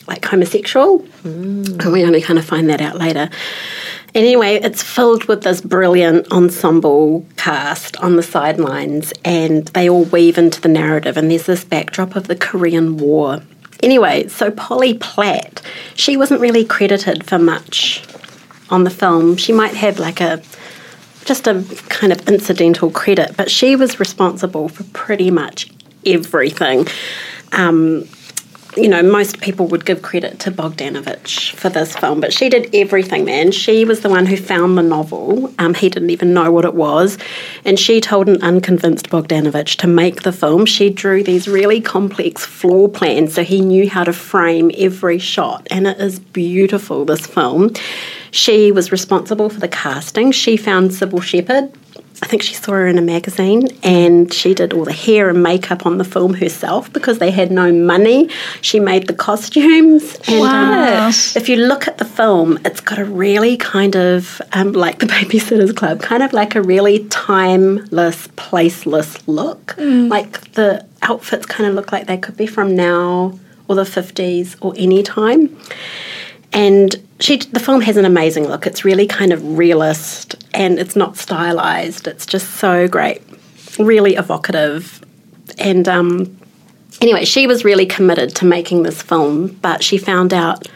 like, homosexual. And we only kind of find that out later. And anyway, it's filled with this brilliant ensemble cast on the sidelines, and they all weave into the narrative, and there's this backdrop of the Korean War. Anyway, so Polly Platt, she wasn't really credited for much on the film. She might have like a kind of incidental credit, but she was responsible for pretty much everything. You know, most people would give credit to Bogdanovich for this film, but she did everything, man. She was the one who found the novel. He didn't even know what it was. And she told an unconvinced Bogdanovich to make the film. She drew these really complex floor plans, so he knew how to frame every shot. And it is beautiful, this film. She was responsible for the casting. She found Sybil Shepherd. I think she saw her in a magazine, and she did all the hair and makeup on the film herself because they had no money. She made the costumes. And, wow. If you look at the film, it's got a really kind of, like the Babysitter's Club, kind of like a really timeless, placeless look. Like the outfits kind of look like they could be from now or the 50s or any time. And the film has an amazing look. It's really kind of realist, and it's not stylised. It's just so great, really evocative. And anyway, she was really committed to making this film, but she found out...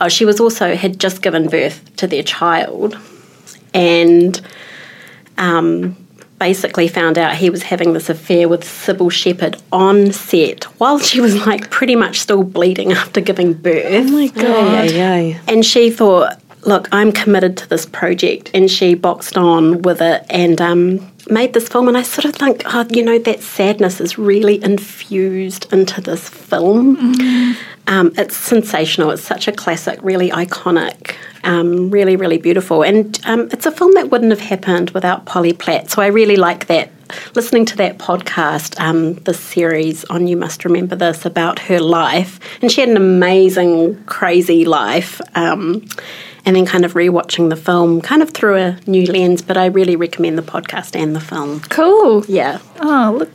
Oh, she was also... had just given birth to their child, and basically found out he was having this affair with Sybil Shepherd on set while she was, like, pretty much still bleeding after giving birth. Oh, my God. And she thought, look, I'm committed to this project, and she boxed on with it and made this film. And I sort of think, that sadness is really infused into this film. It's sensational. It's such a classic, really iconic, really, really beautiful. And it's a film that wouldn't have happened without Polly Platt, so I really like that. Listening to that podcast, this series on You Must Remember This, about her life, and she had an amazing, crazy life, and then kind of rewatching the film kind of through a new lens, but I really recommend the podcast and the film. Cool. Yeah. Oh, look.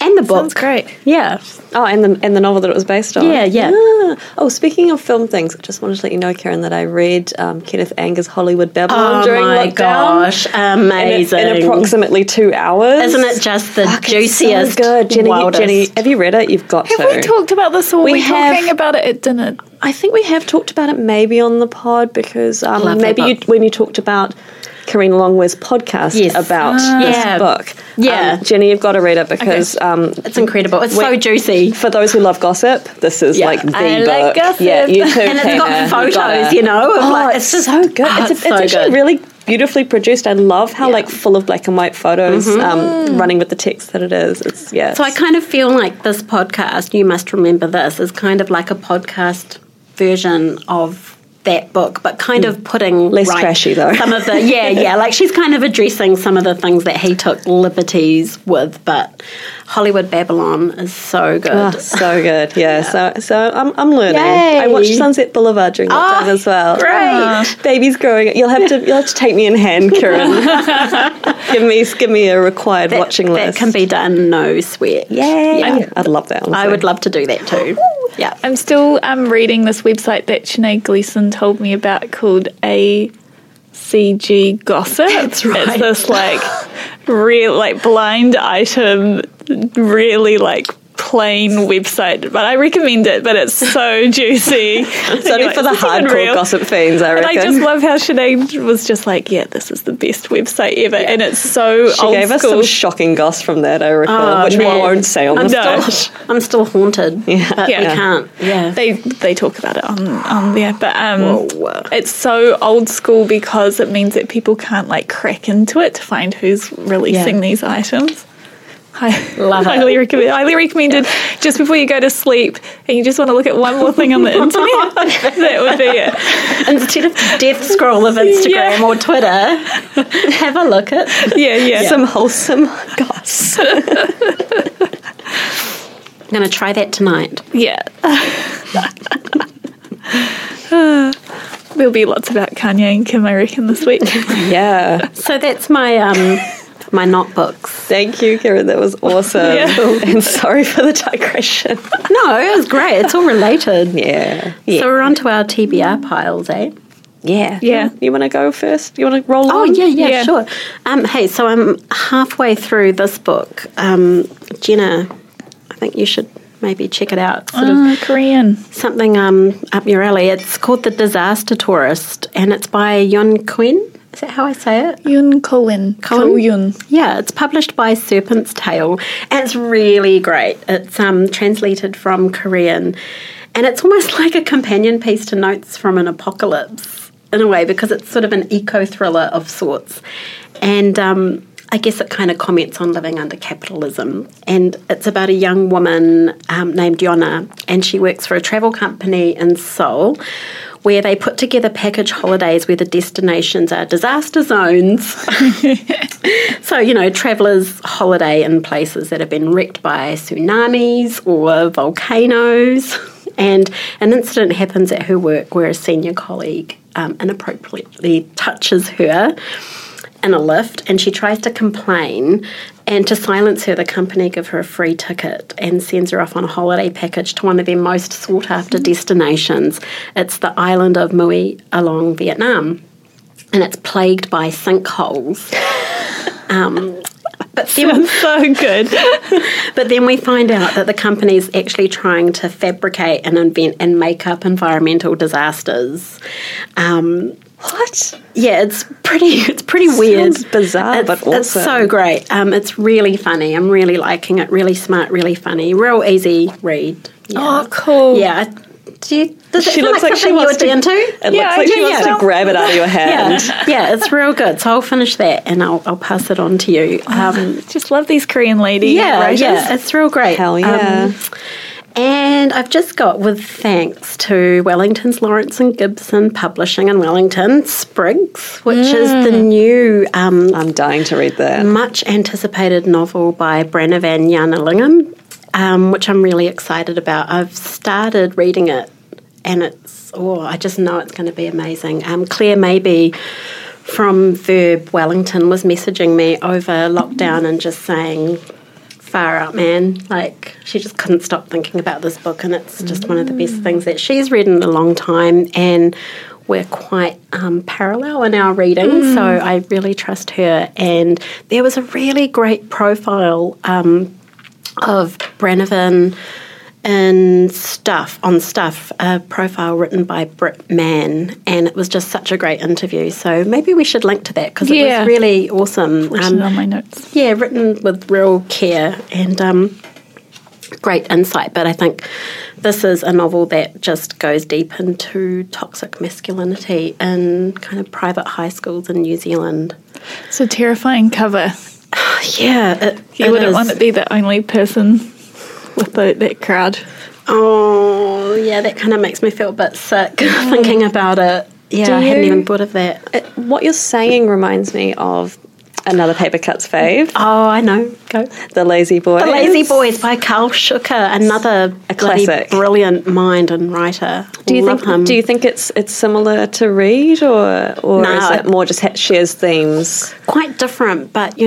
And the book. Sounds great. Yeah. Oh, and the novel that it was based on. Yeah. Ah. Oh, speaking of film things, I just wanted to let you know, Karen, that I read Kenneth Anger's Hollywood Babylon during lockdown. Oh, my gosh. Amazing. In approximately 2 hours. Isn't it just the juiciest, so good. Jenny, have you read it? You've got to. Have we talked about this, or were we talking about it at dinner? I think we have talked about it maybe on the pod, because maybe when you talked about Karine Longware's podcast about this book. Yeah. Jenny, you've got to read it because... Okay. It's incredible. It's so juicy. For those who love gossip, this is like the book. I like gossip. Yeah, you too, and it's got photos, you know. Oh, like, it's just so good. It's actually really beautifully produced. I love how like full of black and white photos running with the text that it is. So I kind of feel like this podcast, You Must Remember This, is kind of like a podcast version of that book, but kind of putting less trashy though. Some of the like she's kind of addressing some of the things that he took liberties with, but Hollywood Babylon is so good. Oh, so good. So I'm learning. Yay. I watched Sunset Boulevard during that time as well. Great. Baby's growing. You'll have to take me in hand, Karen. give me a required watching list. That can be done, no sweat. Yay. Yeah. I'd love that. Honestly. I would love to do that too. Yeah. I'm still reading this website that Sinead Gleason told me about called ACG Gossip. That's right. It's this real blind item, really plain website, but I recommend it, but it's so juicy. It's only for the hardcore gossip fans, I reckon. And I just love how Sinead was just this is the best website ever, and it's so old school. She gave us some shocking goss from that, I recall, which I won't say on the stage. I'm still haunted, but I can't. Yeah. They talk about it on there, but it's so old school because it means that people can't crack into it to find who's releasing these items. I love it. Highly recommended. Just before you go to sleep and you just want to look at one more thing on the internet, that would be it. Instead of death scroll of Instagram or Twitter, have a look at some wholesome goss. I'm going to try that tonight. Yeah. There'll be lots about Kanye and Kim, I reckon, this week. Yeah. So that's my... my not books. Thank you, Karen. That was awesome. And sorry for the digression. No, it was great. It's all related. Yeah. So we're on to our TBR piles, eh? Yeah. You want to go first? You want to roll on? Oh, yeah, sure. Hey, so I'm halfway through this book. Jenna, I think you should maybe check it out. Sort of Korean. Something up your alley. It's called The Disaster Tourist, and it's by Yun Quinn. Is that how I say it? Yun Ko-yun. Yeah, it's published by Serpent's Tale, and it's really great. It's translated from Korean, and it's almost like a companion piece to Notes from an Apocalypse, in a way, because it's sort of an eco-thriller of sorts. And I guess it kind of comments on living under capitalism. And it's about a young woman named Yona, and she works for a travel company in Seoul, where they put together package holidays where the destinations are disaster zones. So, travellers holiday in places that have been wrecked by tsunamis or volcanoes. And an incident happens at her work where a senior colleague inappropriately touches her in a lift, and she tries to complain, and to silence her, the company give her a free ticket and sends her off on a holiday package to one of their most sought-after destinations. It's the island of Mui along Vietnam, and it's plagued by sinkholes. But sounds so good. But then we find out that the company's actually trying to fabricate and invent and make up environmental disasters. What? Yeah, it's pretty weird. Sounds bizarre, but awesome. It's so great. It's really funny. I'm really liking it. Really smart, really funny. Real easy read. Yeah. Oh, cool. Yeah. Does she look like she wants to into? It looks like she wants to grab it out of your hand. Yeah, it's real good. So I'll finish that and I'll pass it on to you. Just love these Korean lady writers. Yeah, it's real great. Hell yeah. And I've just got, with thanks to Wellington's Lawrence and Gibson Publishing in Wellington, Spriggs, which is the new... I'm dying to read that. Much-anticipated novel by Branavan Yarnallingham, which I'm really excited about. I've started reading it, and it's... Oh, I just know it's going to be amazing. Claire Mabey from Verb Wellington was messaging me over lockdown and just saying... Far out, man. She just couldn't stop thinking about this book, and it's just one of the best things that she's read in a long time, and we're quite parallel in our reading, so I really trust her. And there was a really great profile of Branavan in Stuff, a profile written by Britt Mann, and it was just such a great interview. So maybe we should link to that because it was really awesome. On my notes. Yeah, written with real care and great insight. But I think this is a novel that just goes deep into toxic masculinity in kind of private high schools in New Zealand. It's a terrifying cover. Yeah, you wouldn't want to be the only person with that crowd. Oh, yeah, that kind of makes me feel a bit sick thinking about it. Yeah, I hadn't even thought of that. What you're saying reminds me of another Papercuts fave. Oh, I know. Go. The Lazy Boys. The Lazy Boys by Carl Schuker, another classic, brilliant mind and writer. Do you think it's similar to Reed or is it more just shares themes? Quite different, but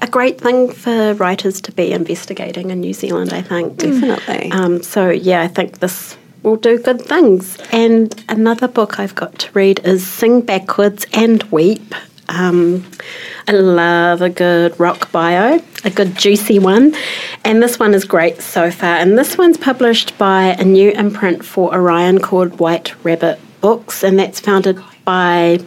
a great thing for writers to be investigating in New Zealand, I think. Definitely. I think this will do good things. And another book I've got to read is Sing Backwards and Weep. I love a good rock bio, a good juicy one. And this one is great so far. And this one's published by a new imprint for Orion called White Rabbit Books, and that's founded by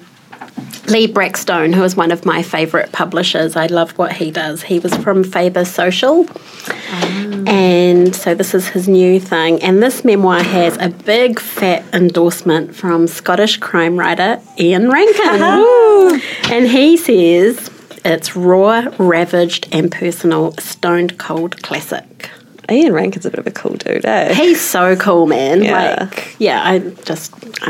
Lee Brackstone, who is one of my favourite publishers. I love what he does. He was from Faber Social. Oh. And so this is his new thing. And this memoir has a big, fat endorsement from Scottish crime writer Ian Rankin. And he says, it's raw, ravaged and personal, stone-cold classic. Ian Rankin's a bit of a cool dude, eh? He's so cool, man. Yeah. I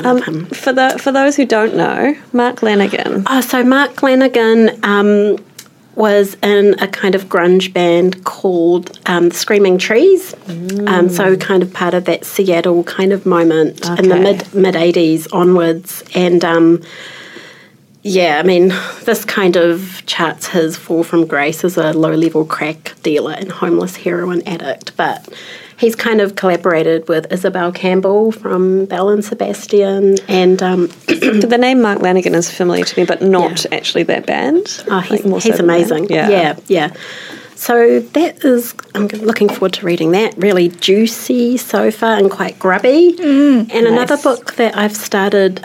love him. For those who don't know, Mark Lanegan. Oh, so Mark Lanegan was in a kind of grunge band called Screaming Trees. So kind of part of that Seattle kind of moment in the mid 80s onwards. And this kind of charts his fall from grace as a low-level crack dealer and homeless heroin addict. But he's kind of collaborated with Isabel Campbell from Bell & Sebastian. And the name Mark Lanegan is familiar to me, but not actually that band. Oh, he's amazing. Yeah. So that is, I'm looking forward to reading that. Really juicy so far and quite grubby. Another book that I've started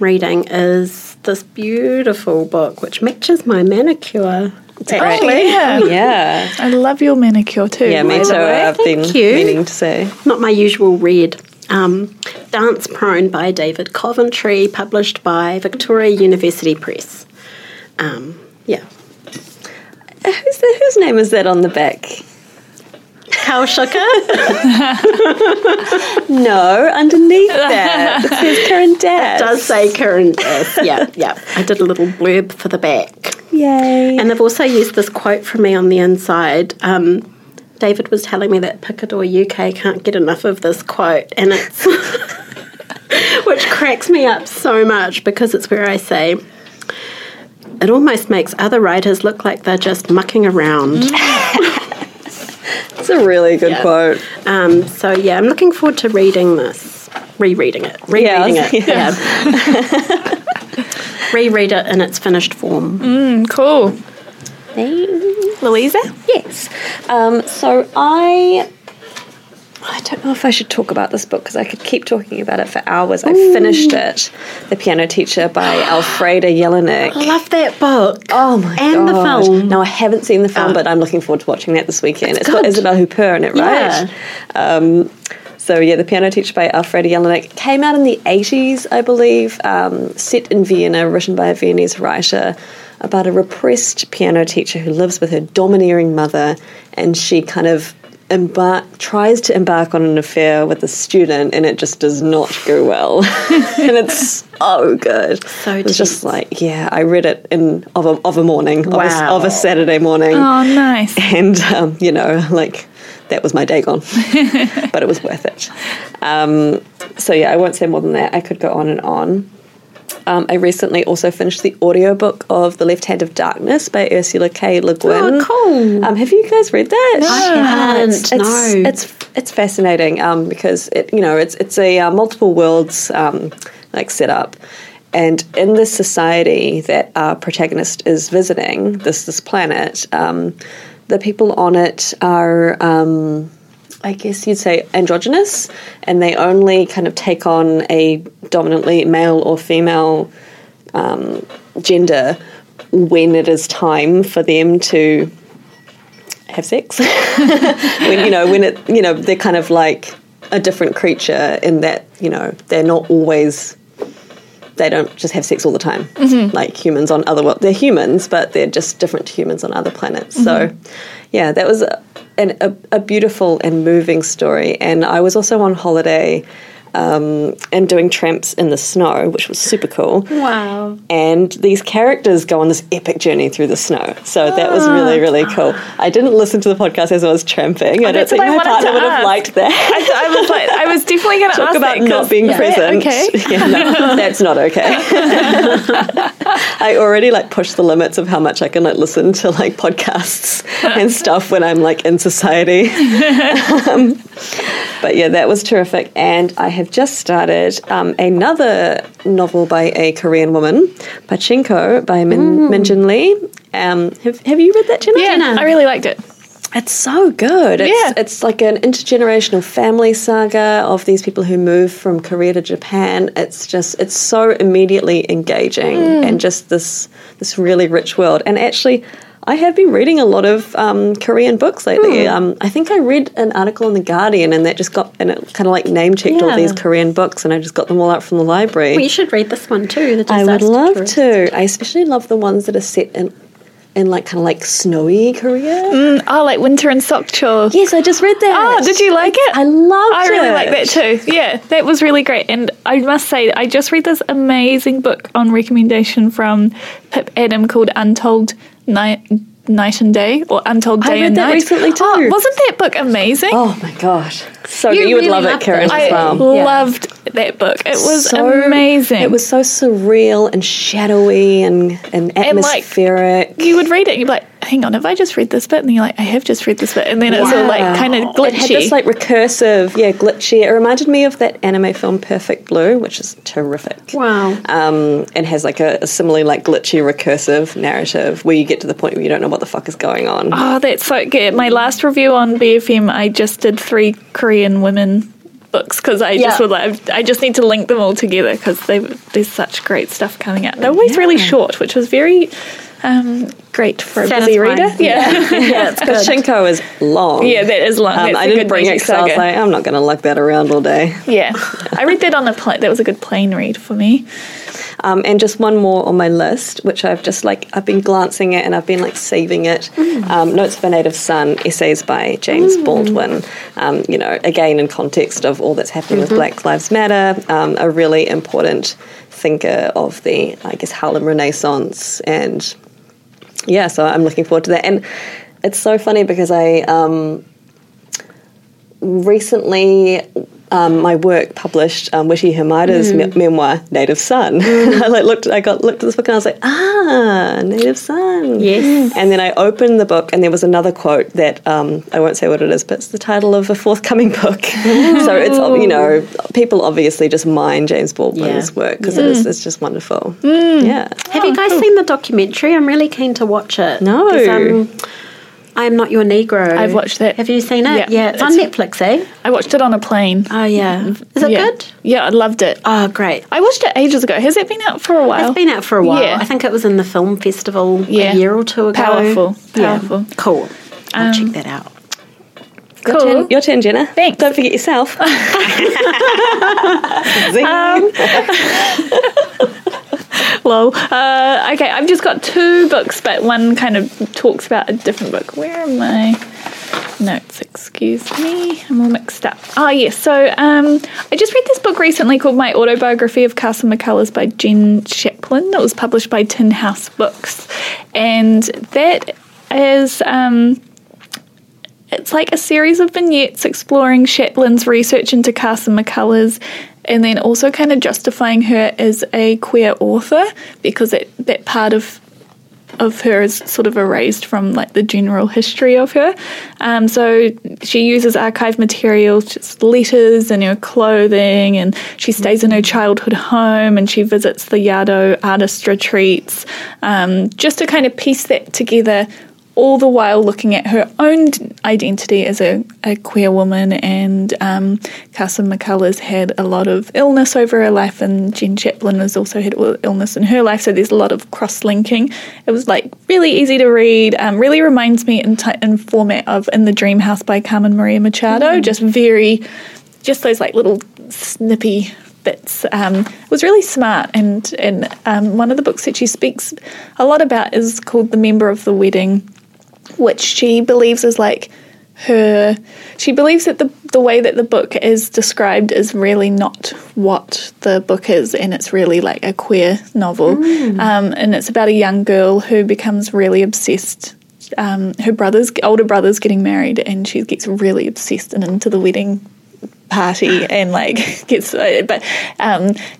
reading is this beautiful book which matches my manicure. It's great. Yeah. I love your manicure too. Yeah, me too. I've been meaning to say. Not my usual red. Dance Prone by David Coventry, published by Victoria University Press. Whose name is that on the back? Carl Schuker? No, underneath that. It says Karen Death. It does say Karen Death, yeah. I did a little blurb for the back. Yay. And they've also used this quote from me on the inside. David was telling me that Picador UK can't get enough of this quote, and it's which cracks me up so much because it's where I say, it almost makes other writers look like they're just mucking around. It's a really good quote. I'm looking forward to reading this. Rereading it. Yeah. Reread it in its finished form. Cool. Thanks. Louisa? Yes. I don't know if I should talk about this book because I could keep talking about it for hours. Ooh. I finished it, The Piano Teacher by Elfriede Jelinek. I love that book. Oh, my God. And the film. No, I haven't seen the film, but I'm looking forward to watching that this weekend. It's got Isabelle Huppert in it, right? Yeah. The Piano Teacher by Elfriede Jelinek came out in the 80s, I believe, set in Vienna, written by a Viennese writer about a repressed piano teacher who lives with her domineering mother, and she kind of tries to embark on an affair with a student, and it just does not go well. And it's so good. So it's just I read it of a morning, wow. of a Saturday morning. Oh, nice. And that was my day gone, but it was worth it. I won't say more than that. I could go on and on. I recently also finished the audiobook of The Left Hand of Darkness by Ursula K. Le Guin. Oh, cool. Have you guys read that? No, I haven't. It's fascinating because it's a multiple worlds setup. And in this society that our protagonist is visiting, this planet, the people on it are I guess you'd say, androgynous, and they only kind of take on a dominantly male or female gender when it is time for them to have sex. when they're kind of like a different creature in that, you know, they're not always, they don't just have sex all the time, mm-hmm. like humans on other worlds. They're humans, but they're just different to humans on other planets. Mm-hmm. So, yeah, that was a beautiful and moving story. And I was also on holiday and doing tramps in the snow, which was super cool. Wow. And these characters go on this epic journey through the snow. So that was really, really cool. I didn't listen to the podcast as I was tramping. I don't think my partner would have liked that. I was definitely going to ask about that, not being present. Okay. Yeah, no, that's not okay. I already, like, push the limits of how much I can, like, listen to, like, podcasts and stuff when I'm, like, in society. But, yeah, that was terrific. And I had just started another novel by a Korean woman, Pachinko, by Minjin Lee. Have you read that, Jenna? Yeah, I really liked it. It's so good. It's like an intergenerational family saga of these people who move from Korea to Japan. It's so immediately engaging and just this really rich world. And actually, I have been reading a lot of Korean books lately. I think I read an article in The Guardian and that just got, and it kind of like name checked all these Korean books, and I just got them all out from the library. Well, you should read this one too. I would love to. I especially love the ones that are set in like kind of like snowy Korea. Like Winter in Sokcho. Yes, I just read that. Oh, did you like it? I loved it. I really like that too. Yeah, that was really great. And I must say, I just read this amazing book on recommendation from Pip Adam called Untold Night and Day, or Untold Day and Night. I read that recently too. Oh, wasn't that book amazing? Oh my gosh. So you would really love it, Karen, as well. I loved that book. It was so amazing. It was so surreal and shadowy and atmospheric. And like, you would read it and you'd be like, hang on, have I just read this bit? And then you're like, I have just read this bit. And then it's all like kind of glitchy. It had this like recursive, glitchy. It reminded me of that anime film Perfect Blue, which is terrific. Wow. And has like a similarly like glitchy recursive narrative where you get to the point where you don't know what the fuck is going on. Oh, that's so good. My last review on BFM, I just did 3 Korean women books because I just would like, I just need to link them all together because there's such great stuff coming out. They're always really short, which was very great for a busy reader. It's good. Pachinko is long. Yeah, that is long. I didn't bring it because I was like, I'm not going to lug that around all day. Yeah. I read that on a plane. That was a good plane read for me. And just one more on my list, which I've just like, I've been glancing at and I've been like saving it. Notes of a Native Son, Essays by James Baldwin. Again, in context of all that's happening with Black Lives Matter, a really important thinker of the, I guess, Harlem Renaissance. And yeah, so I'm looking forward to that. And it's so funny because I recently, my work published Witty Hamada's memoir, Native Son. I looked at this book and I was like, Native Son. Yes. And then I opened the book and there was another quote that, I won't say what it is, but it's the title of a forthcoming book. So it's, people obviously just mine James Baldwin's work because it's just wonderful. Yeah. Have you guys seen the documentary? I'm really keen to watch it. No. I Am Not Your Negro. I've watched that. Have you seen it? Yeah, it's on Netflix, eh? I watched it on a plane. Oh, yeah. Is it good? Yeah, I loved it. Oh, great. I watched it ages ago. Has it been out for a while? It's been out for a while. Yeah. I think it was in the film festival a year or two ago. Powerful. Yeah. Cool. I'll check that out. Cool. Your turn, Jenna. Thanks. Don't forget yourself. Zing. Lol. Okay, I've just got 2 books, but one kind of talks about a different book. Where are my notes? Excuse me. I'm all mixed up. Oh, yes. So I just read this book recently called My Autobiography of Carson McCullers by Jen Chaplin. That was published by Tin House Books. And that is... it's like a series of vignettes exploring Chaplin's research into Carson McCullers and then also kind of justifying her as a queer author because that part of her is sort of erased from like the general history of her. So she uses archive materials, just letters and her clothing, and she stays in her childhood home and she visits the Yaddo artist retreats just to kind of piece that together all the while looking at her own identity as a queer woman, and Carson McCullers had a lot of illness over her life, and Jen Chaplin has also had illness in her life, so there's a lot of cross-linking. It was like really easy to read, really reminds me in format of In the Dream House by Carmen Maria Machado, just those like little snippy bits. Was really smart, and one of the books that she speaks a lot about is called The Member of the Wedding, which she believes is like her... She believes that the way that the book is described is really not what the book is, and it's really like a queer novel. And it's about a young girl who becomes really obsessed. Her older brother's getting married, and she gets really obsessed and into the wedding party, and like gets... But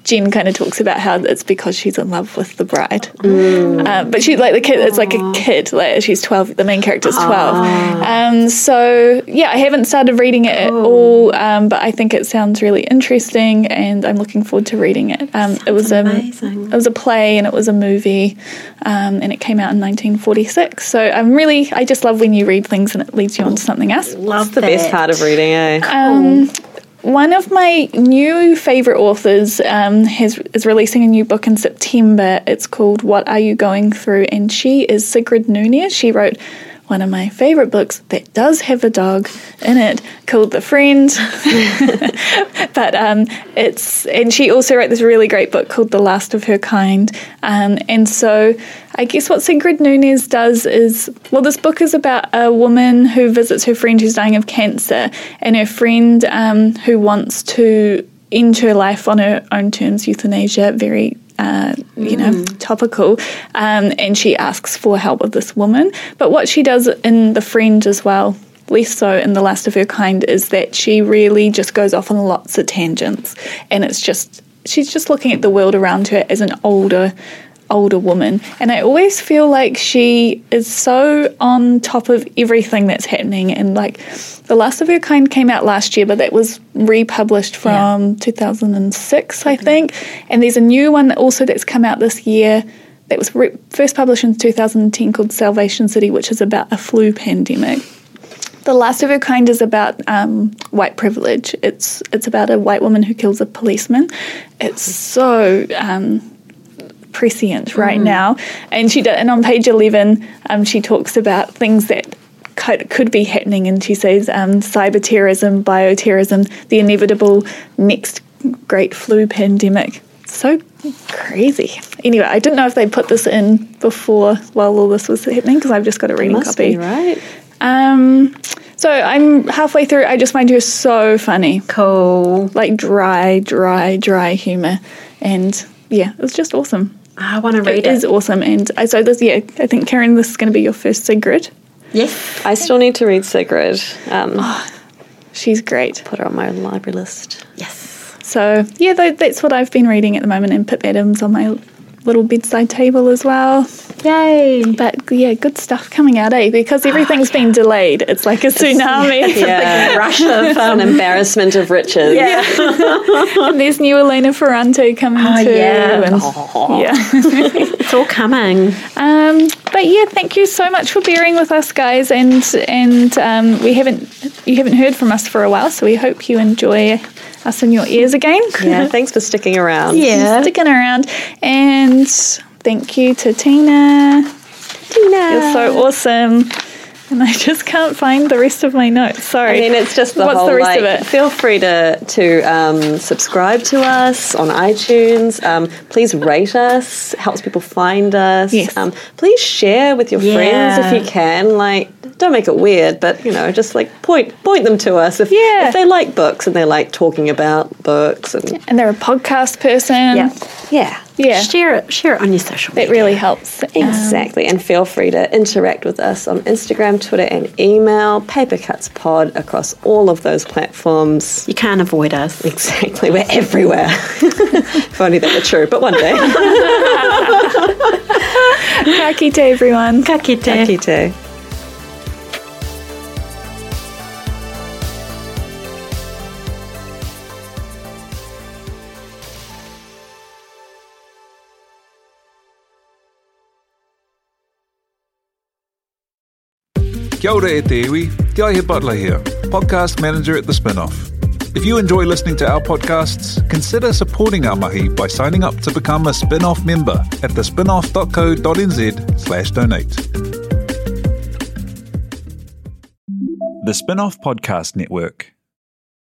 Jen kind of talks about how it's because she's in love with the bride. But she's like the kid. It's like a kid. Like she's 12. The main character's 12. So yeah, I haven't started reading it at all. But I think it sounds really interesting, and I'm looking forward to reading it. It was amazing. It was a play, and it was a movie, and it came out in 1946. So I just love when you read things and it leads you on to something else. Love the best part of reading, eh? One of my new favourite authors is releasing a new book in September. It's called What Are You Going Through? And she is Sigrid Nunez. She wrote one of my favourite books that does have a dog in it called The Friend. But and she also wrote this really great book called The Last of Her Kind. And so I guess what Sigrid Nunez does is, well, this book is about a woman who visits her friend who's dying of cancer, and her friend who wants to end her life on her own terms, euthanasia, very topical, and she asks for help of this woman. But what she does in The Friend as well, less so in The Last of Her Kind, is that she really just goes off on lots of tangents, and it's just, she's just looking at the world around her as an older woman, and I always feel like she is so on top of everything that's happening. And like The Last of Her Kind came out last year, but that was republished from 2006, I think, and there's a new one also that's come out this year that was first published in 2010 called Salvation City, which is about a flu pandemic. The Last of Her Kind is about white privilege. It's about a white woman who kills a policeman. It's so prescient right now, and and on page 11 she talks about things that could be happening, and she says cyber terrorism, bioterrorism, the inevitable next great flu pandemic. So crazy. Anyway, I didn't know if they put this in before while all this was happening, because I've just got a reading copy. Must be, right? So I'm halfway through. I just find her so funny. Cool. Like dry humour, and yeah, it was just awesome. I want to read it. It is awesome. And so this, I think, Karen, this is going to be your first Sigrid. Yes. I still need to read Sigrid. She's great. Put her on my library list. Yes. So, yeah, that's what I've been reading at the moment. And Pip Adam's on my little bedside table as well. Yay. But, yeah, good stuff coming out, eh? Because everything's been delayed. It's like a tsunami. It's like a rush of an embarrassment of riches. Yeah. And there's new Elena Ferrante coming too. Yeah. It's all coming. But, yeah, thank you so much for bearing with us, guys. And you haven't heard from us for a while, so we hope you enjoy us in your ears again. Yeah, thanks for sticking around. Yeah. Sticking around. And thank you to Tina. Tina. You're so awesome. And I just can't find the rest of my notes. Sorry. I mean, it's just the whole, the rest of it? Feel free to subscribe to us on iTunes. Please rate us. Helps people find us. Yes. Please share with your friends if you can. Like, don't make it weird, but, you know, just like point them to us if they like books and they like talking about books. And they're a podcast person. Yeah. Share it on your social media. It really helps. Exactly. And feel free to interact with us on Instagram, Twitter, and email, PapercutsPod, across all of those platforms. You can't avoid us. Exactly. We're everywhere. If only that were true, but one day. Ka kite, everyone. Ka kite. Ka kite. Kia ora e te iwi, Te Aihe Butler here, podcast manager at The Spin-Off. If you enjoy listening to our podcasts, consider supporting our mahi by signing up to become a Spin-Off member at thespinoff.co.nz/donate. The Spin-Off Podcast Network.